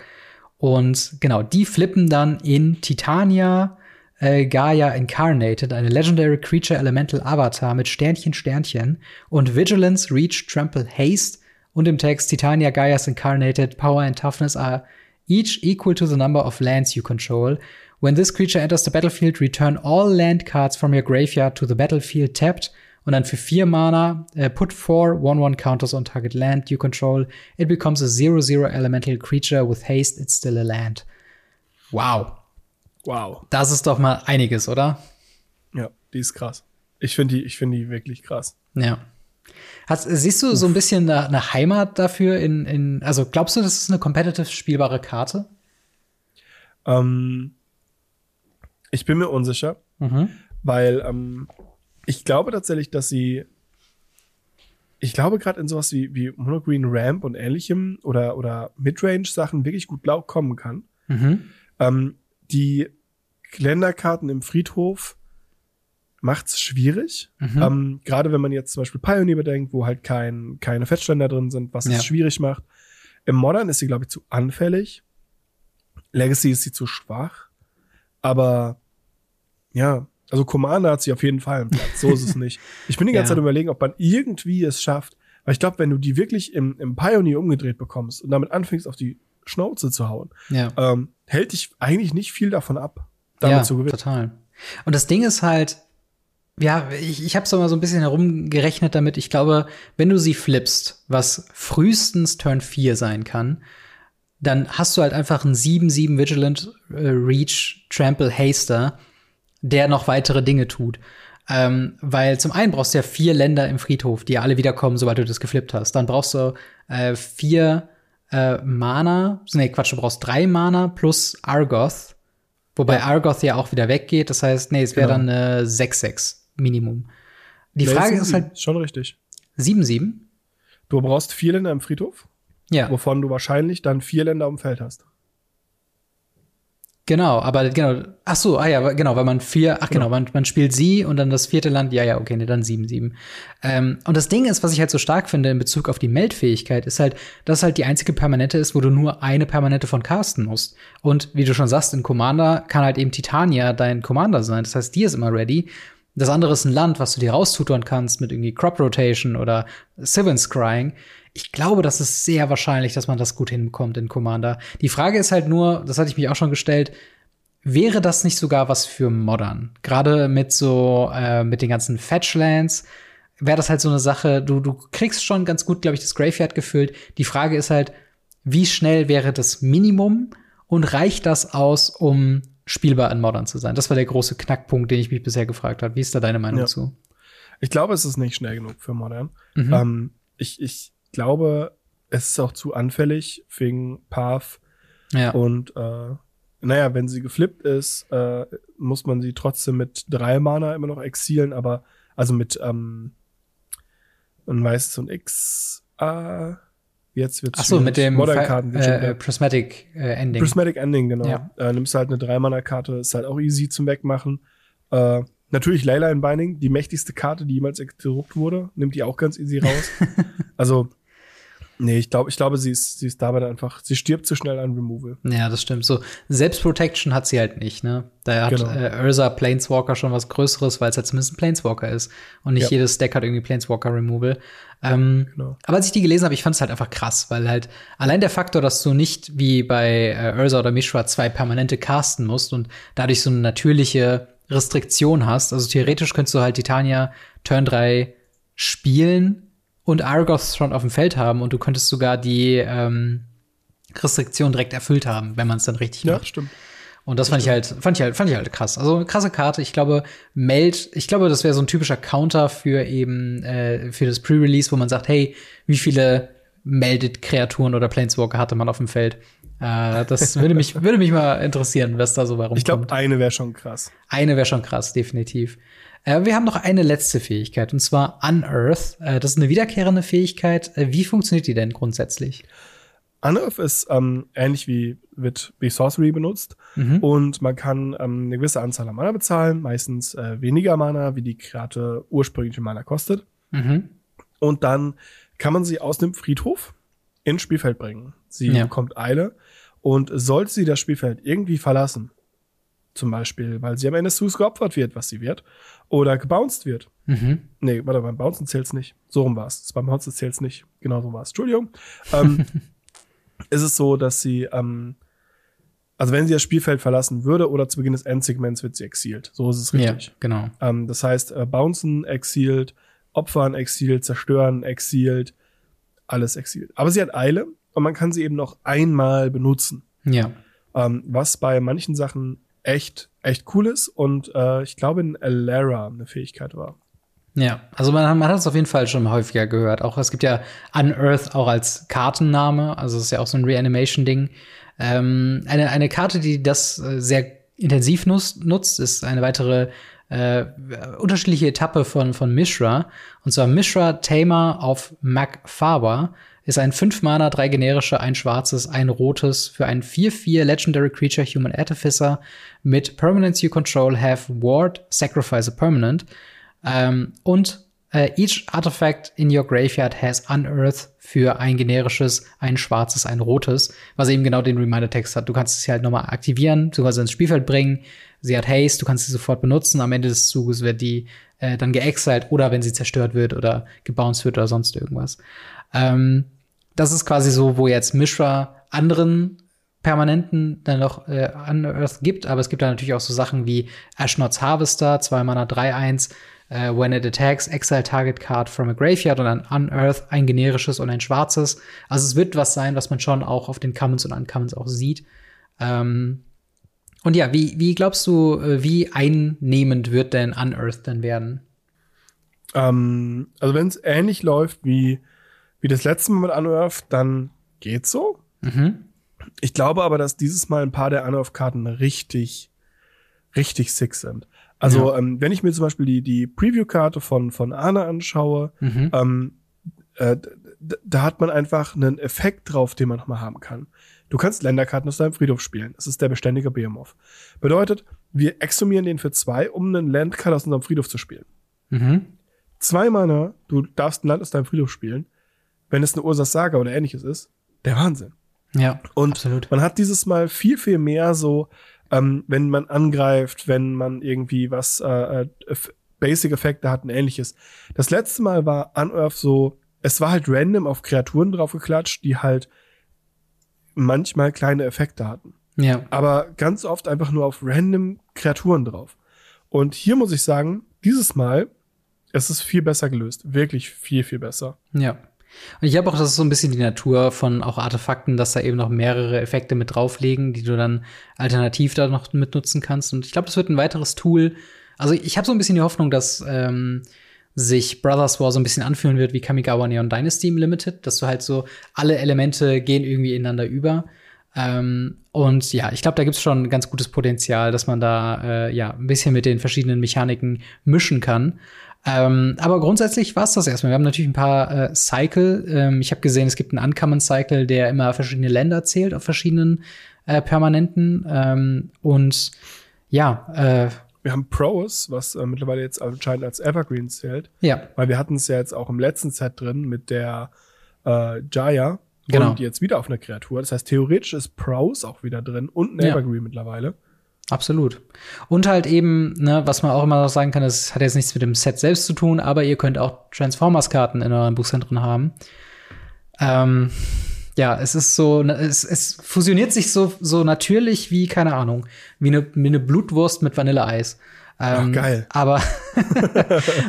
Und genau, die flippen dann in Titania Gaia Incarnated, eine Legendary Creature Elemental Avatar mit Sternchen, Sternchen und Vigilance, Reach, Trample, Haste und im Text Titania Gaia's Incarnated, Power and Toughness are each equal to the number of lands you control. When this creature enters the battlefield, return all land cards from your graveyard to the battlefield tapped. Und dann für 4 Mana, put 4/1/1 counters on target land you control. It becomes a 0/0 elemental creature with haste. It's still a land. Wow. Wow. Das ist doch mal einiges, oder? Ja, die ist krass. Ich finde die wirklich krass. Ja. Siehst du so ein bisschen eine Heimat dafür? Also glaubst du, das ist eine competitive spielbare Karte? Ich bin mir unsicher, weil ich glaube tatsächlich, dass ich glaube gerade in sowas wie Monogreen Ramp und ähnlichem oder Midrange-Sachen wirklich gut kommen kann. Die Länderkarten im Friedhof macht's schwierig. Gerade wenn man jetzt zum Beispiel Pioneer bedenkt, wo halt keine Fetchländer drin sind, was es schwierig macht. Im Modern ist sie, glaube ich, zu anfällig. Legacy ist sie zu schwach. Aber ja, also Commander hat sie auf jeden Fall im Platz. So ist es nicht. Ich bin die ganze Zeit überlegen, ob man irgendwie es schafft. Weil ich glaube, wenn du die wirklich im Pioneer umgedreht bekommst und damit anfängst, auf die Schnauze zu hauen, hält dich eigentlich nicht viel davon ab, damit zu gewinnen. Ja, total. Und das Ding ist halt, ja, ich habe so mal so ein bisschen herumgerechnet damit. Ich glaube, wenn du sie flippst, was frühestens Turn 4 sein kann, dann hast du halt einfach einen 7/7 Vigilant Reach Trample Haster, der noch weitere Dinge tut. Weil zum einen brauchst du ja 4 Länder im Friedhof, die ja alle wiederkommen, sobald du das geflippt hast. Dann brauchst du 4 Mana. Nee, Quatsch, du brauchst 3 Mana plus Argoth. Wobei Argoth ja auch wieder weggeht. Das heißt, nee, es wäre dann 6/6 Minimum. Die Frage ist halt schon richtig. 7/7? Du brauchst 4 Länder im Friedhof, wovon du wahrscheinlich dann 4 Länder auf dem Feld hast. Genau, aber genau. Ach so, weil man 4, man spielt sie und dann das 4. Land, dann 7/7. Und das Ding ist, was ich halt so stark finde in Bezug auf die Meldfähigkeit, ist halt, dass halt die einzige Permanente ist, wo du nur eine Permanente von casten musst. Und wie du schon sagst, in Commander kann halt eben Titania dein Commander sein. Das heißt, die ist immer ready. Das andere ist ein Land, was du dir raustutorn kannst mit irgendwie Crop Rotation oder Sylvan Scrying. Ich glaube, das ist sehr wahrscheinlich, dass man das gut hinbekommt in Commander. Die Frage ist halt nur, das hatte ich mich auch schon gestellt, wäre das nicht sogar was für Modern? Gerade mit so, mit den ganzen Fetchlands wäre das halt so eine Sache, du kriegst schon ganz gut, glaube ich, das Graveyard gefüllt. Die Frage ist halt, wie schnell wäre das Minimum und reicht das aus, um spielbar in Modern zu sein? Das war der große Knackpunkt, den ich mich bisher gefragt habe. Wie ist da deine Meinung zu? Ich glaube, es ist nicht schnell genug für Modern. Ich glaube, es ist auch zu anfällig wegen Path. Ja. Und wenn sie geflippt ist, muss man sie trotzdem mit 3 Mana immer noch exilen, aber also mit ein weißes und X. Jetzt wird's schwierig. Mit dem Prismatic Ending. Prismatic Ending, genau. Ja. Nimmst du halt eine 3-Mana-Karte, ist halt auch easy zum Wegmachen. Natürlich Leyline Binding, die mächtigste Karte, die jemals gedruckt wurde, nimmt die auch ganz easy raus. Also Nee, ich glaube, sie ist dabei dann einfach, sie stirbt zu schnell an Removal. Ja, das stimmt. So, Selbstprotection hat sie halt nicht, ne? Da hat genau. Urza Planeswalker schon was Größeres, weil es halt zumindest ein Planeswalker ist. Und nicht jedes Deck hat irgendwie Planeswalker-Removal. Genau. Aber als ich die gelesen habe, ich fand es halt einfach krass, weil halt allein der Faktor, dass du nicht wie bei Urza oder Mishra zwei permanente casten musst und dadurch so eine natürliche Restriktion hast. Also theoretisch könntest du halt Titania Turn 3 spielen und Argoth schon auf dem Feld haben und du könntest sogar die Restriktion direkt erfüllt haben, wenn man es dann richtig macht. Ja, stimmt. Und das fand ich halt krass. Also eine krasse Karte. Ich glaube, Meld, das wäre so ein typischer Counter für eben für das Pre-Release, wo man sagt, hey, wie viele Melded-Kreaturen oder Planeswalker hatte man auf dem Feld? Das würde mich mal interessieren, was da so warum kommt. Ich glaube, eine wäre schon krass. Eine wäre schon krass, definitiv. Wir haben noch eine letzte Fähigkeit, und zwar Unearth. Das ist eine wiederkehrende Fähigkeit. Wie funktioniert die denn grundsätzlich? Unearth ist ähnlich wie wird Sorcery benutzt. Mhm. Und man kann eine gewisse Anzahl an Mana bezahlen, meistens weniger Mana, wie die Karte ursprüngliche Mana kostet. Mhm. Und dann kann man sie aus dem Friedhof ins Spielfeld bringen. Sie bekommt Eile. Und sollte sie das Spielfeld irgendwie verlassen, zum Beispiel, weil sie am Ende geopfert wird, was sie wird, oder gebounced wird. Mhm. Nee, warte, beim Bouncen zählt's nicht. So rum war es. Beim Bouncen zählt's nicht. Genau so war es. Entschuldigung. Ist es so, dass sie, also wenn sie das Spielfeld verlassen würde oder zu Beginn des Endsegments wird sie exiled. So ist es richtig. Ja, genau. Das heißt, bouncen exiled, opfern exiled, zerstören exiled, alles exiled. Aber sie hat Eile und man kann sie eben noch einmal benutzen. Ja. Was bei manchen Sachen echt cool ist und ich glaube in Alara eine Fähigkeit war. Ja, also man hat es auf jeden Fall schon häufiger gehört. Auch es gibt ja Unearth auch als Kartenname, also es ist ja auch so ein Reanimation-Ding. Eine Karte, die das sehr intensiv nutzt, ist eine weitere unterschiedliche Etappe von Mishra. Und zwar Mishra Tamer auf Magfawa ist ein 5-Mana, 3 generische, 1 schwarzes, 1 rotes für ein 4/4 Legendary Creature Human Artificer mit Permanence you control have ward, sacrifice a permanent. Each artifact in your graveyard has unearthed für ein generisches, ein schwarzes, ein rotes, was eben genau den Reminder-Text hat. Du kannst es halt nochmal aktivieren, beziehungsweise ins Spielfeld bringen. Sie hat Haste, du kannst sie sofort benutzen. Am Ende des Zuges wird die dann geexiled oder wenn sie zerstört wird oder gebounced wird oder sonst irgendwas. Das ist quasi so, wo jetzt Mishra anderen Permanenten dann noch Unearth gibt. Aber es gibt da natürlich auch so Sachen wie Ashnod's Harvester, 2 Mana, 3/1, when it attacks, exile target card from a graveyard und dann Unearth, ein generisches und ein schwarzes. Also es wird was sein, was man schon auch auf den Commons und Uncommons auch sieht. Und ja, wie glaubst du, wie einnehmend wird denn Unearth dann werden? Also wenn es ähnlich läuft wie das letzte Mal mit Unearth, dann geht's so. Mhm. Ich glaube aber, dass dieses Mal ein paar der Unearth-Karten richtig sick sind. Also, wenn ich mir zum Beispiel die Preview-Karte von Ana anschaue, da hat man einfach einen Effekt drauf, den man nochmal haben kann. Du kannst Länderkarten aus deinem Friedhof spielen. Das ist der beständige Behemoth. Bedeutet, wir exhumieren den für 2, um einen Landcard aus unserem Friedhof zu spielen. Mhm. 2 Mana, du darfst ein Land aus deinem Friedhof spielen. Wenn es eine Ursas Saga oder ähnliches ist, der Wahnsinn. Ja, und absolut. Man hat dieses Mal viel mehr so, wenn man angreift, wenn man irgendwie was Basic-Effekte hat und ähnliches. Das letzte Mal war Unearth so, es war halt random auf Kreaturen draufgeklatscht, die halt manchmal kleine Effekte hatten. Ja. Aber ganz oft einfach nur auf random Kreaturen drauf. Und hier muss ich sagen, dieses Mal, es ist viel besser gelöst. Wirklich viel besser. Ja. Und ich habe auch, das ist so ein bisschen die Natur von auch Artefakten, dass da eben noch mehrere Effekte mit drauflegen, die du dann alternativ da noch mit nutzen kannst. Und ich glaube, das wird ein weiteres Tool. Also ich habe so ein bisschen die Hoffnung, dass sich Brothers War so ein bisschen anfühlen wird wie Kamigawa Neon Dynasty Limited, dass du halt so, alle Elemente gehen irgendwie ineinander über. Und ja, ich glaube, da gibt's schon ganz gutes Potenzial, dass man da ein bisschen mit den verschiedenen Mechaniken mischen kann. Aber grundsätzlich war es das erstmal. Wir haben natürlich ein paar Cycle. Ich habe gesehen, es gibt einen Uncommon-Cycle, der immer verschiedene Länder zählt auf verschiedenen Permanenten. Wir haben Pros, was mittlerweile jetzt anscheinend als Evergreen zählt. Ja. Weil wir hatten es ja jetzt auch im letzten Set drin mit der Gaia. Genau. Und jetzt wieder auf eine Kreatur. Das heißt, theoretisch ist Prowse auch wieder drin und ein Evergreen mittlerweile. Absolut. Und halt eben, ne, was man auch immer noch sagen kann, das hat jetzt nichts mit dem Set selbst zu tun, aber ihr könnt auch Transformers-Karten in euren Buchzentren haben. Ja, es ist so, es fusioniert sich so natürlich wie, keine Ahnung, wie eine Blutwurst mit Vanilleeis. Ach, geil. Aber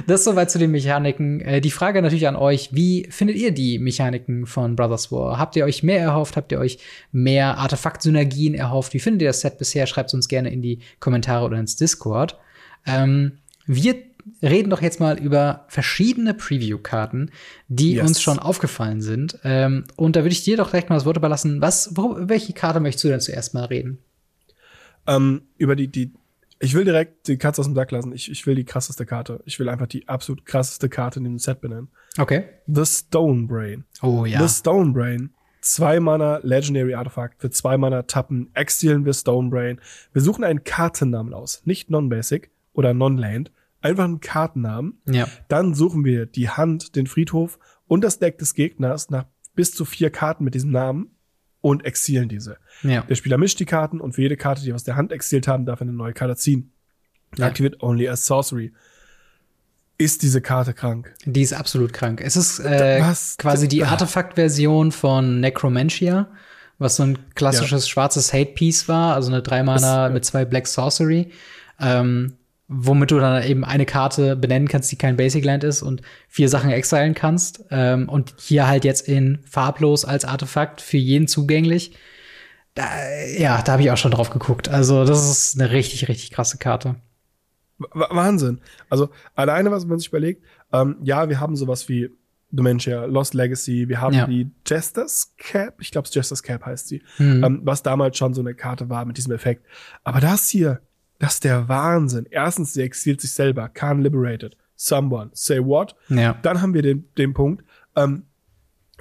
das soweit zu den Mechaniken. Die Frage natürlich an euch, wie findet ihr die Mechaniken von Brothers War? Habt ihr euch mehr erhofft? Habt ihr euch mehr Artefakt-Synergien erhofft? Wie findet ihr das Set bisher? Schreibt es uns gerne in die Kommentare oder ins Discord. Wir reden doch jetzt mal über verschiedene Preview-Karten, die uns schon aufgefallen sind. Und da würde ich dir doch direkt mal das Wort überlassen. Welche Karte möchtest du denn zuerst mal reden? Über die ich will direkt die Katze aus dem Sack lassen. Ich will die krasseste Karte. Ich will einfach die absolut krasseste Karte in dem Set benennen. Okay. The Stonebrain. Oh ja. The Stonebrain. 2 Mana Legendary Artefakt. Für 2 Mana tappen. Exilen wir Stonebrain. Wir suchen einen Kartennamen aus. Nicht Non-Basic oder Non-Land. Einfach einen Kartennamen. Ja. Dann suchen wir die Hand, den Friedhof und das Deck des Gegners nach bis zu 4 Karten mit diesem Namen und exilen diese. Ja. Der Spieler mischt die Karten und für jede Karte, die wir aus der Hand exilt haben, darf er eine neue Karte ziehen. Ja. Activate only as Sorcery. Ist diese Karte krank? Die ist absolut krank. Es ist quasi die Artefakt-Version von Necromancia, was so ein klassisches schwarzes Hate-Piece war, also eine 3 Mana mit 2 Black Sorcery. Womit du dann eben eine Karte benennen kannst, die kein Basic-Land ist und 4 Sachen exilen kannst. Und hier halt jetzt in farblos als Artefakt für jeden zugänglich. Da habe ich auch schon drauf geguckt. Also das ist eine richtig, richtig krasse Karte. Wahnsinn. Also alleine, was man sich überlegt, wir haben sowas wie Dementia, Lost Legacy, wir haben die Justice Cap, ich glaube, Justice Cap heißt sie, was damals schon so eine Karte war mit diesem Effekt. Aber das hier, das ist der Wahnsinn. Erstens, sie exilt sich selber. Karn liberated. Someone. Say what? Ja. Dann haben wir den Punkt,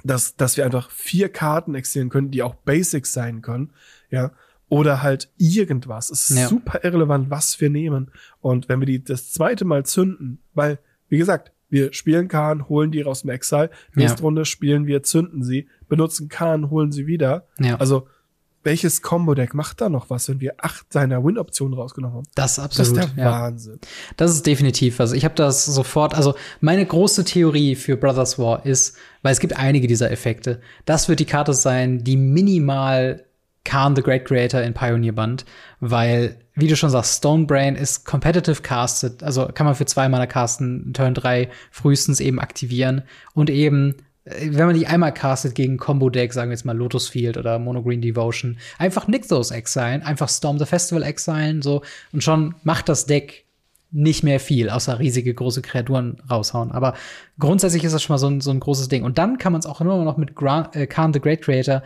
dass wir einfach 4 Karten exilen können, die auch Basics sein können. Ja. Oder halt irgendwas. Es ist super irrelevant, was wir nehmen. Und wenn wir die das zweite Mal zünden, weil, wie gesagt, wir spielen Karn, holen die aus dem Exile. Nächste Runde spielen wir, zünden sie, benutzen Karn, holen sie wieder. Ja. Also, welches Combo-Deck macht da noch was, wenn wir 8 seiner Win-Optionen rausgenommen haben? Das ist absolut, das ist der Wahnsinn. Das ist definitiv was. Ich habe das sofort, also meine große Theorie für Brothers War ist, weil es gibt einige dieser Effekte, das wird die Karte sein, die minimal Karn the Great Creator in Pioneer band, weil, wie du schon sagst, Stonebrain ist competitive casted, also kann man für 2 Mana casten, Turn 3 frühestens eben aktivieren und eben wenn man die einmal castet gegen Combo-Deck, sagen wir jetzt mal Lotus Field oder Monogreen Devotion, einfach Nixos exilen, einfach Storm the Festival exilen, so. Und schon macht das Deck nicht mehr viel, außer riesige, große Kreaturen raushauen. Aber grundsätzlich ist das schon mal so ein großes Ding. Und dann kann man es auch immer noch mit Karn the Great Creator,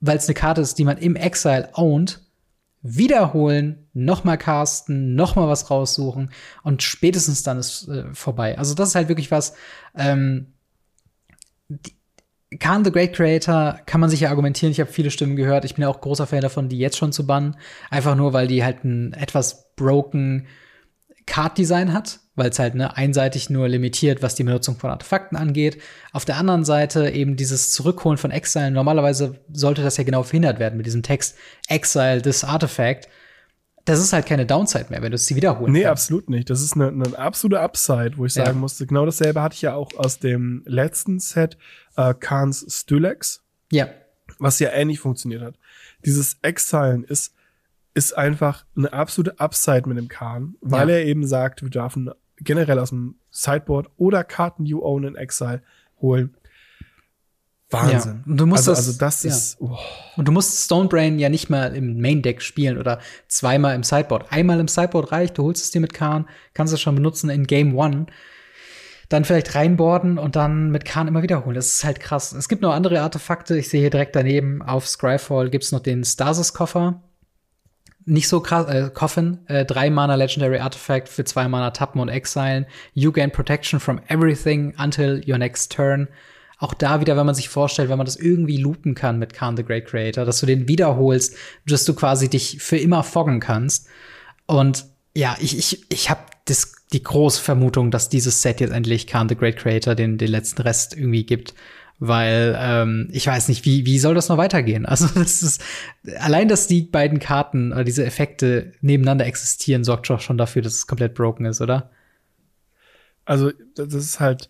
weil es eine Karte ist, die man im Exile owned, wiederholen, noch mal casten, noch mal was raussuchen. Und spätestens dann ist vorbei. Also das ist halt wirklich was Karn the Great Creator kann man sicher argumentieren. Ich habe viele Stimmen gehört. Ich bin ja auch großer Fan davon, die jetzt schon zu bannen. Einfach nur, weil die halt ein etwas broken Card-Design hat, weil es halt einseitig nur limitiert, was die Benutzung von Artefakten angeht. Auf der anderen Seite eben dieses Zurückholen von Exile. Normalerweise sollte das ja genau verhindert werden mit diesem Text Exile this Artifact. Das ist halt keine Downside mehr, wenn du es wiederholen kannst. Nee, absolut nicht. Das ist eine absolute Upside, wo ich sagen musste, genau dasselbe hatte ich ja auch aus dem letzten Set, Karns Stylex. Ja. Was ja ähnlich funktioniert hat. Dieses Exilen ist einfach eine absolute Upside mit dem Karn, weil er eben sagt, wir dürfen generell aus dem Sideboard oder Karten you own in Exile holen. Wahnsinn. Ja. Und du musst das ist. Oh. Und du musst Stonebrain ja nicht mal im Main-Deck spielen oder 2-mal im Sideboard. 1-mal im Sideboard reicht, du holst es dir mit Karn, kannst es schon benutzen in Game 1. Dann vielleicht reinboarden und dann mit Karn immer wiederholen. Das ist halt krass. Es gibt noch andere Artefakte. Ich sehe hier direkt daneben auf Scryfall gibt's noch den Stasis-Koffer. Nicht so krass, Coffin, 3 Mana Legendary Artifact für 2 Mana tappen und exilen. You gain protection from everything until your next turn. Auch da wieder, wenn man sich vorstellt, wenn man das irgendwie loopen kann mit Karn the Great Creator, dass du den wiederholst, dass du quasi dich für immer foggen kannst. Und ja, ich habe die große Vermutung, dass dieses Set jetzt endlich Karn the Great Creator den letzten Rest irgendwie gibt. Weil ich weiß nicht, wie soll das noch weitergehen? Also das ist allein, dass die beiden Karten oder diese Effekte nebeneinander existieren, sorgt doch schon dafür, dass es komplett broken ist, oder? Also das ist halt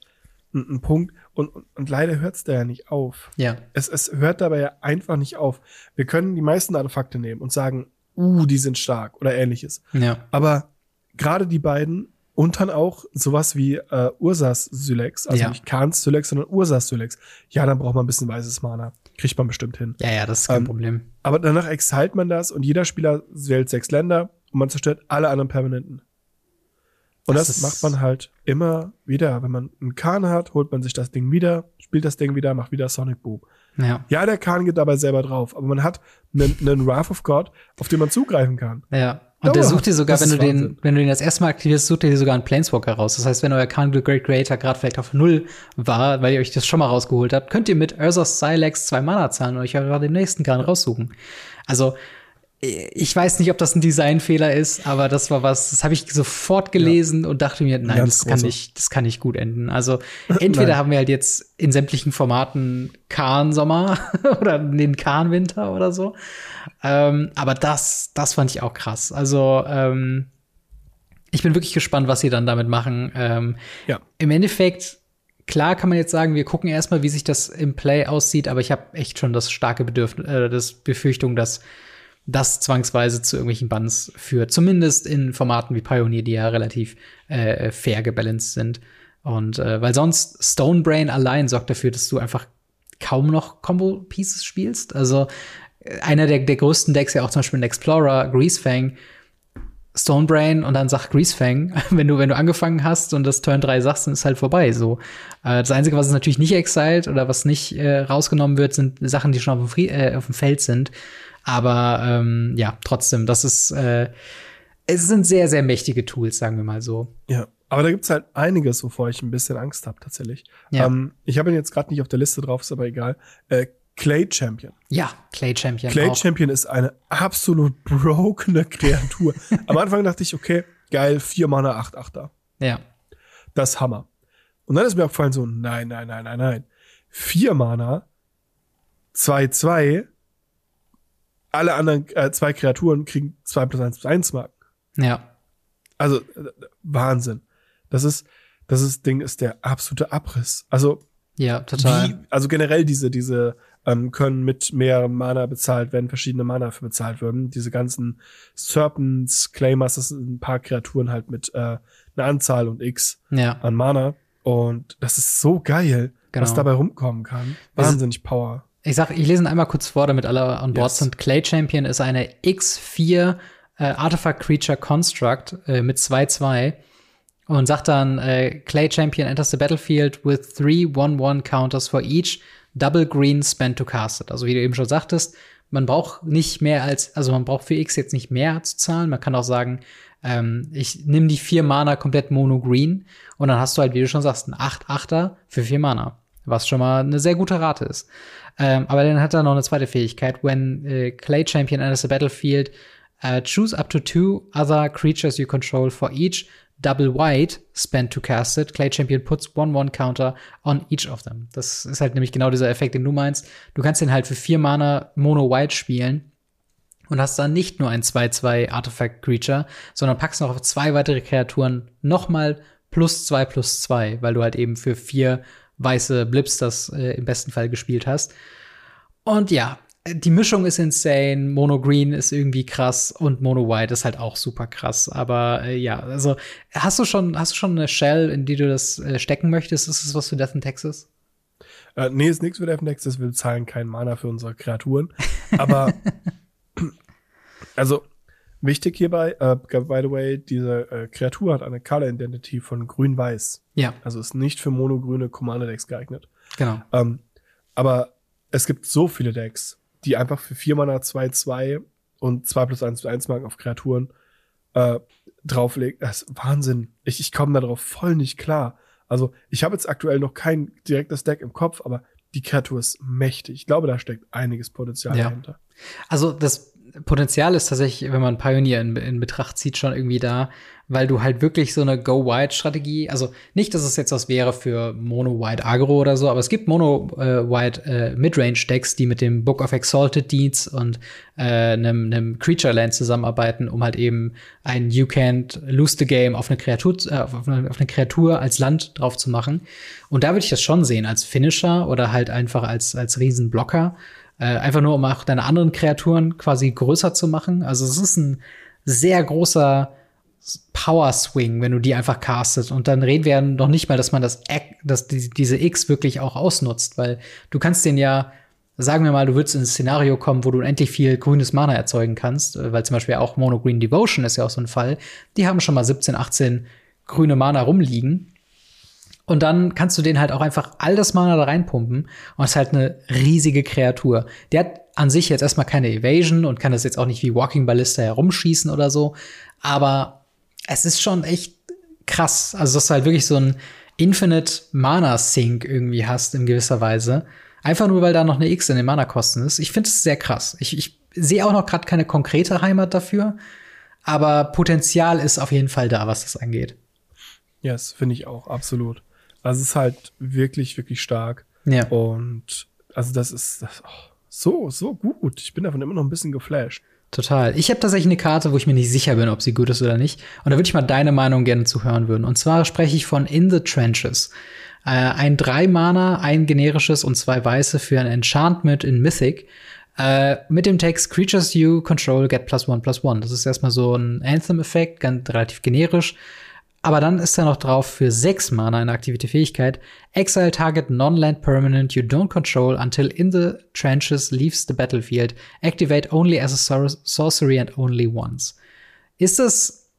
ein Punkt. Und leider hört es da ja nicht auf. Ja. Es hört dabei ja einfach nicht auf. Wir können die meisten Artefakte nehmen und sagen, die sind stark oder ähnliches. Ja. Aber gerade die beiden und dann auch sowas wie Urza's Sylex, also nicht Karns Sylex, sondern Urza's Sylex. Ja, dann braucht man ein bisschen weißes Mana. Kriegt man bestimmt hin. Ja, das ist kein Problem. Aber danach exilt man das und jeder Spieler wählt 6 Länder und man zerstört alle anderen Permanenten. Und das macht man halt immer wieder. Wenn man einen Karn hat, holt man sich das Ding wieder, spielt das Ding wieder, macht wieder Sonic Boom. Ja, der Karn geht dabei selber drauf, aber man hat einen Wrath of God, auf den man zugreifen kann. Ja. Und der sucht dir sogar, wenn du den das erste Mal aktivierst, sucht er dir sogar einen Planeswalker raus. Das heißt, wenn euer Karn the Great Creator gerade vielleicht auf 0 war, weil ihr euch das schon mal rausgeholt habt, könnt ihr mit Urza's Sylex 2 Mana zahlen und euch gerade den nächsten Karn raussuchen. Also, ich weiß nicht, ob das ein Designfehler ist, aber das war was, das habe ich sofort gelesen und dachte mir, nein, das kann nicht gut enden. Also entweder haben wir halt jetzt in sämtlichen Formaten Karn-Sommer oder den Karn-Winter oder so. Aber das fand ich auch krass. Also ich bin wirklich gespannt, was sie dann damit machen. Im Endeffekt, klar kann man jetzt sagen, wir gucken erstmal, wie sich das im Play aussieht, aber ich habe echt schon das starke Bedürfnis, das Befürchtung, dass das zwangsweise zu irgendwelchen Bans führt. Zumindest in Formaten wie Pioneer, die ja relativ fair gebalanced sind. Und weil sonst Stonebrain allein sorgt dafür, dass du einfach kaum noch Combo-Pieces spielst. Also einer der größten Decks, ja auch zum Beispiel in Explorer, Greasefang, Stonebrain und dann sag Greasefang. Wenn du angefangen hast und das Turn 3 sagst, dann ist halt vorbei. So. Das Einzige, was es natürlich nicht exiled oder was nicht rausgenommen wird, sind Sachen, die schon auf dem Feld sind. Aber trotzdem, das ist es sind sehr, sehr mächtige Tools, sagen wir mal so. Ja, aber da gibt's halt einiges, wovor ich ein bisschen Angst habe tatsächlich. Ja. Ich habe ihn jetzt gerade nicht auf der Liste drauf, ist aber egal. Clay Champion. Ja, Clay Champion. Clay auch. Champion ist eine absolut brokene Kreatur. Am Anfang dachte ich, okay, geil, 4 Mana, 8-8er. Ja. Das ist Hammer. Und dann ist mir aufgefallen so, nein. 4 Mana, 2-2, alle anderen 2 Kreaturen kriegen 2+1+1 Marken. Ja. Also, Wahnsinn. Das Ding ist der absolute Abriss. Also, ja, total. Also generell diese können mit mehreren Mana bezahlt werden, verschiedene Mana für bezahlt werden. Diese ganzen Serpents, Claymasters, das sind ein paar Kreaturen halt mit einer Anzahl und X an Mana. Und das ist so geil, was dabei rumkommen kann. Wahnsinnig Power. Ich lese ihn einmal kurz vor, damit alle an Bord sind. Clay Champion ist eine X4 Artifact Creature Construct mit 2/2 und sagt dann, Clay Champion enters the battlefield with 3 1/1 counters for each double green spent to cast it. Also wie du eben schon sagtest, man braucht für X jetzt nicht mehr zu zahlen. Man kann auch sagen, ich nehme die 4 Mana komplett mono green und dann hast du halt, wie du schon sagst, einen 8-8er für 4 Mana. Was schon mal eine sehr gute Rate ist. Aber dann hat er noch eine zweite Fähigkeit. When Clay Champion enters the battlefield, choose up to 2 other creatures you control for each double white spent to cast it. Clay Champion puts 1/1 counter on each of them. Das ist halt nämlich genau dieser Effekt, den du meinst. Du kannst den halt für 4 Mana mono white spielen und hast dann nicht nur ein 2/2 Artifact Creature, sondern packst noch auf 2 weitere Kreaturen nochmal +2/+2, weil du halt eben für 4 weiße Blips das im besten Fall gespielt hast. Und ja, die Mischung ist insane, Mono Green ist irgendwie krass und Mono White ist halt auch super krass. Aber also hast du schon eine Shell, in die du das stecken möchtest? Ist das was für Death in Texas? Nee, ist nichts für Death in Texas. Wir zahlen keinen Mana für unsere Kreaturen. Aber also wichtig hierbei, by the way, diese Kreatur hat eine Color Identity von grün-weiß. Ja. Also ist nicht für monogrüne Commander-Decks geeignet. Genau. Aber es gibt so viele Decks, die einfach für 4 Mana 2/2 und 2+1+1 Marken auf Kreaturen drauflegen. Das ist Wahnsinn. Ich komme da drauf voll nicht klar. Also ich habe jetzt aktuell noch kein direktes Deck im Kopf, aber die Kreatur ist mächtig. Ich glaube, da steckt einiges Potenzial dahinter. Also das Potenzial ist tatsächlich, wenn man Pioneer in Betracht zieht, schon irgendwie da, weil du halt wirklich so eine Go-Wide-Strategie, also nicht, dass es jetzt was wäre für Mono-Wide-Agro oder so, aber es gibt Mono-Wide-Midrange-Decks, die mit dem Book of Exalted Deeds und einem Creature-Land zusammenarbeiten, um halt eben ein You Can't Lose the Game auf eine Kreatur, als Land drauf zu machen. Und da würde ich das schon sehen, als Finisher oder halt einfach als Riesenblocker. Einfach nur, um auch deine anderen Kreaturen quasi größer zu machen. Also es ist ein sehr großer Power-Swing, wenn du die einfach castest. Und dann reden wir noch nicht mal, dass man diese X wirklich auch ausnutzt. Weil du kannst den ja, sagen wir mal, du würdest in ein Szenario kommen, wo du unendlich viel grünes Mana erzeugen kannst. Weil zum Beispiel auch Mono Green Devotion ist ja auch so ein Fall. Die haben schon mal 17, 18 grüne Mana rumliegen. Und dann kannst du den halt auch einfach all das Mana da reinpumpen. Und es ist halt eine riesige Kreatur. Der hat an sich jetzt erstmal keine Evasion und kann das jetzt auch nicht wie Walking Ballista herumschießen oder so. Aber es ist schon echt krass. Also, dass du halt wirklich so ein Infinite Mana Sink irgendwie hast in gewisser Weise. Einfach nur, weil da noch eine X in den Mana-Kosten ist. Ich finde es sehr krass. Ich sehe auch noch gerade keine konkrete Heimat dafür. Aber Potenzial ist auf jeden Fall da, was das angeht. Ja, das finde ich auch, absolut. Also es ist halt wirklich, wirklich stark. Ja. Und also das ist so gut. Ich bin davon immer noch ein bisschen geflasht. Total. Ich habe tatsächlich eine Karte, wo ich mir nicht sicher bin, ob sie gut ist oder nicht. Und da würde ich mal deine Meinung gerne zuhören würden. Und zwar spreche ich von In the Trenches. Ein 3-Mana, ein generisches und 2 weiße für ein Enchantment in Mythic. Mit dem Text Creatures you control get +1/+1. Das ist erstmal so ein Anthem-Effekt, ganz relativ generisch. Aber dann ist da noch drauf für 6 Mana eine aktive Fähigkeit. Exile target non-land permanent you don't control until In the Trenches leaves the battlefield. Activate only as a sorcery and only once. Ist das,